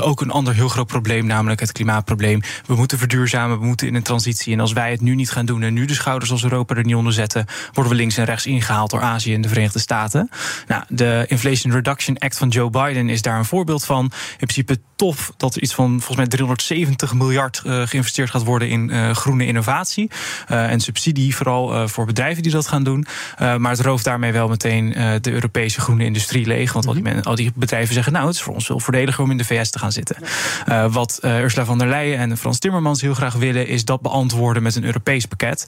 ook een ander heel groot probleem, namelijk het klimaatprobleem. We moeten verduurzamen, we moeten in een transitie. En als wij het nu niet gaan doen en nu de schouders als Europa er niet onder zetten, worden we links en rechts ingehaald door Azië en de Verenigde Staten. Nou, de Inflation Reduction Act van Joe Biden is daar een voorbeeld van. In principe tof dat er iets van volgens mij 370 miljard geïnvesteerd gaat worden in groene innovatie. En subsidie vooral voor bedrijven die dat gaan doen. Maar het rooft daarmee wel meteen de Europese groene industrie leeg. Want al die bedrijven zeggen, nou, het is voor ons veel voordeliger om in de VS te gaan zitten. Wat Ursula von der Leyen en Frans Timmermans heel graag willen, is dat beantwoorden met een Europees pakket.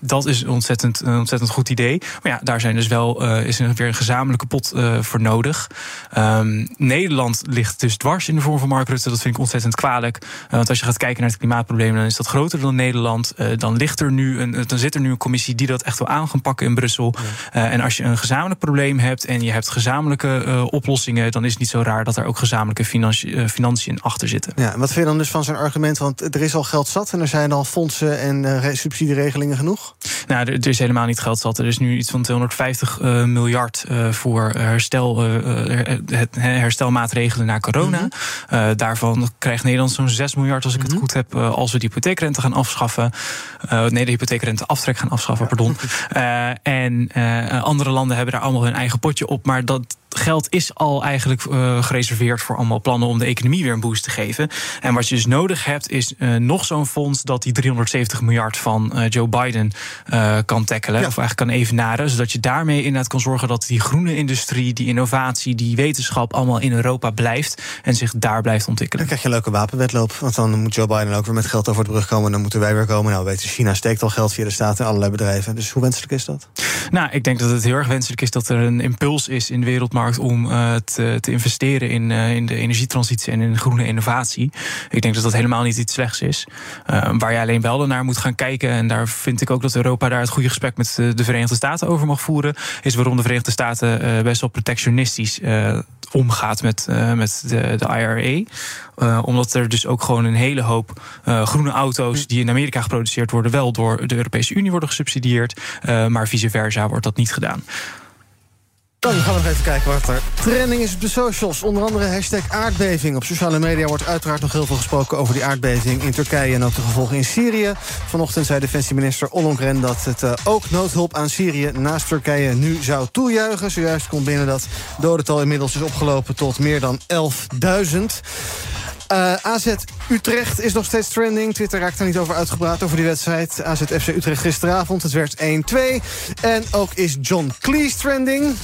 Dat is een ontzettend goed idee. Maar ja, daar zijn dus wel is er weer een gezamenlijke pot voor nodig. Nederland ligt dus dwars in de vorm van Mark Rutte. Dat vind ik ontzettend kwalijk. Want als je gaat kijken naar het klimaatprobleem, dan is dat groter dan Nederland. Dan zit er nu een commissie die dat echt wil aan gaan pakken in Brussel. Ja. En als je een gezamenlijk probleem hebt en je hebt gezamenlijke oplossingen, dan is het niet zo raar dat er ook gezamenlijke financiën achter zitten. Ja, en wat vind je dan dus van zijn argument? Want er is al geld zat en er zijn al fondsen en subsidieregelingen genoeg? Nou, er is helemaal niet geld zat. Er is nu iets van 250 miljard voor herstelmaatregelen na corona. Daarvan krijgt Nederland zo'n 6 miljard, als ik het goed heb, als we de hypotheekrente gaan afschaffen. De hypotheekrenteaftrek gaan afschaffen, ja. Pardon. En andere landen hebben daar allemaal hun eigen potje op, maar dat geld is al eigenlijk gereserveerd voor allemaal plannen om de economie weer een boost te geven. En wat je dus nodig hebt, is nog zo'n fonds dat die 370 miljard van Joe Biden kan tackelen. Ja. Of eigenlijk kan evenaren. Zodat je daarmee inderdaad kan zorgen dat die groene industrie, die innovatie, die wetenschap allemaal in Europa blijft en zich daar blijft ontwikkelen. Dan krijg je een leuke wapenwedloop. Want dan moet Joe Biden ook weer met geld over de brug komen en dan moeten wij weer komen. Nou, weet je, China steekt al geld via de staten en allerlei bedrijven. Dus hoe wenselijk is dat? Nou, ik denk dat het heel erg wenselijk is dat er een impuls is in de wereldmarkt om te investeren in de energietransitie en in groene innovatie. Ik denk dat dat helemaal niet iets slechts is. Waar je alleen wel naar moet gaan kijken, en daar vind ik ook dat Europa daar het goede gesprek met de Verenigde Staten over mag voeren, is waarom de Verenigde Staten best wel protectionistisch omgaat met de IRA. Omdat er dus ook gewoon een hele hoop groene auto's die in Amerika geproduceerd worden, wel door de Europese Unie worden gesubsidieerd. Maar vice versa wordt dat niet gedaan. Dan gaan we nog even kijken wat er trending is op de socials. Onder andere hashtag aardbeving. Op sociale media wordt uiteraard nog heel veel gesproken over die aardbeving in Turkije en ook de gevolgen in Syrië. Vanochtend zei defensieminister Ollongren dat het ook noodhulp aan Syrië naast Turkije nu zou toejuichen. Zojuist komt binnen dat dodental inmiddels is opgelopen tot meer dan 11.000. AZ Utrecht is nog steeds trending. Twitter raakt er niet over uitgepraat over die wedstrijd. AZ FC Utrecht gisteravond, het werd 1-2. En ook is John Cleese trending.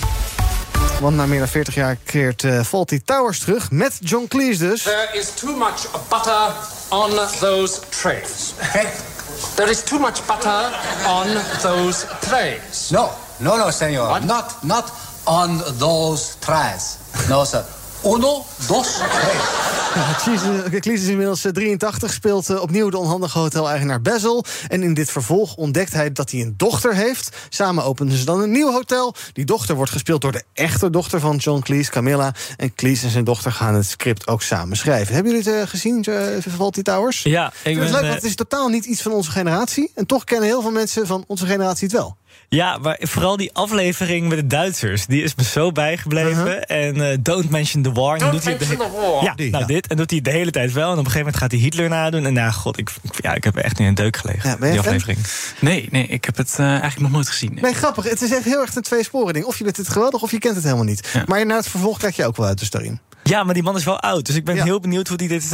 Want na meer dan 40 jaar keert Fawlty Towers terug, met John Cleese dus. There is too much butter on those trays. There is too much butter on those trays. No, senor. What? Not on those trays. No, sir. Uno, dos, tres. Ja, Cleese is inmiddels 83, speelt opnieuw de onhandige hotel-eigenaar Basil. En in dit vervolg ontdekt hij dat hij een dochter heeft. Samen openen ze dan een nieuw hotel. Die dochter wordt gespeeld door de echte dochter van John Cleese, Camilla. En Cleese en zijn dochter gaan het script ook samen schrijven. Hebben jullie het gezien, Fawlty Towers? Ja, leuk, want het is totaal niet iets van onze generatie. En toch kennen heel veel mensen van onze generatie het wel. Ja, maar vooral die aflevering met de Duitsers, die is me zo bijgebleven. En Don't Mention the War. Don't Mention the War. Ja, die, nou ja. Dit. En doet hij de hele tijd wel. En op een gegeven moment gaat hij Hitler nadoen. En nou, god, ik heb echt nu een deuk gelegen, ja, die aflevering. Nee, ik heb het eigenlijk nog nooit gezien. Nee, grappig. Het is echt heel erg een tweesporen ding. Of je vindt het geweldig, of je kent het helemaal niet. Ja. Maar na het vervolg krijg je ook wel uit de Starin. Ja, maar die man is wel oud. Dus ik ben heel benieuwd hoe hij dit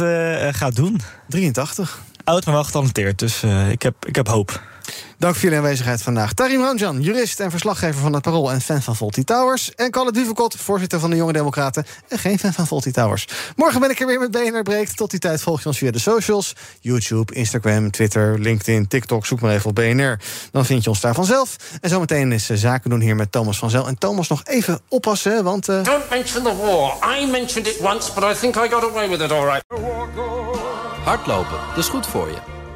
gaat doen. 83. Oud, maar wel getalenteerd. Dus ik heb hoop. Dank voor jullie aanwezigheid vandaag. Tarim Ranjan, jurist en verslaggever van het Parool en fan van Fawlty Towers. En Kalle Duvekot, voorzitter van de Jonge Democraten en geen fan van Fawlty Towers. Morgen ben ik er weer met BNR Breekt. Tot die tijd volg je ons via de socials. YouTube, Instagram, Twitter, LinkedIn, TikTok. Zoek maar even op BNR. Dan vind je ons daar vanzelf. En zometeen is Zaken doen hier met Thomas van Zel. En Thomas, nog even oppassen, want... Don't mention the war. I mentioned it once, but I think I got away with it all right. Hardlopen, dat is goed voor je.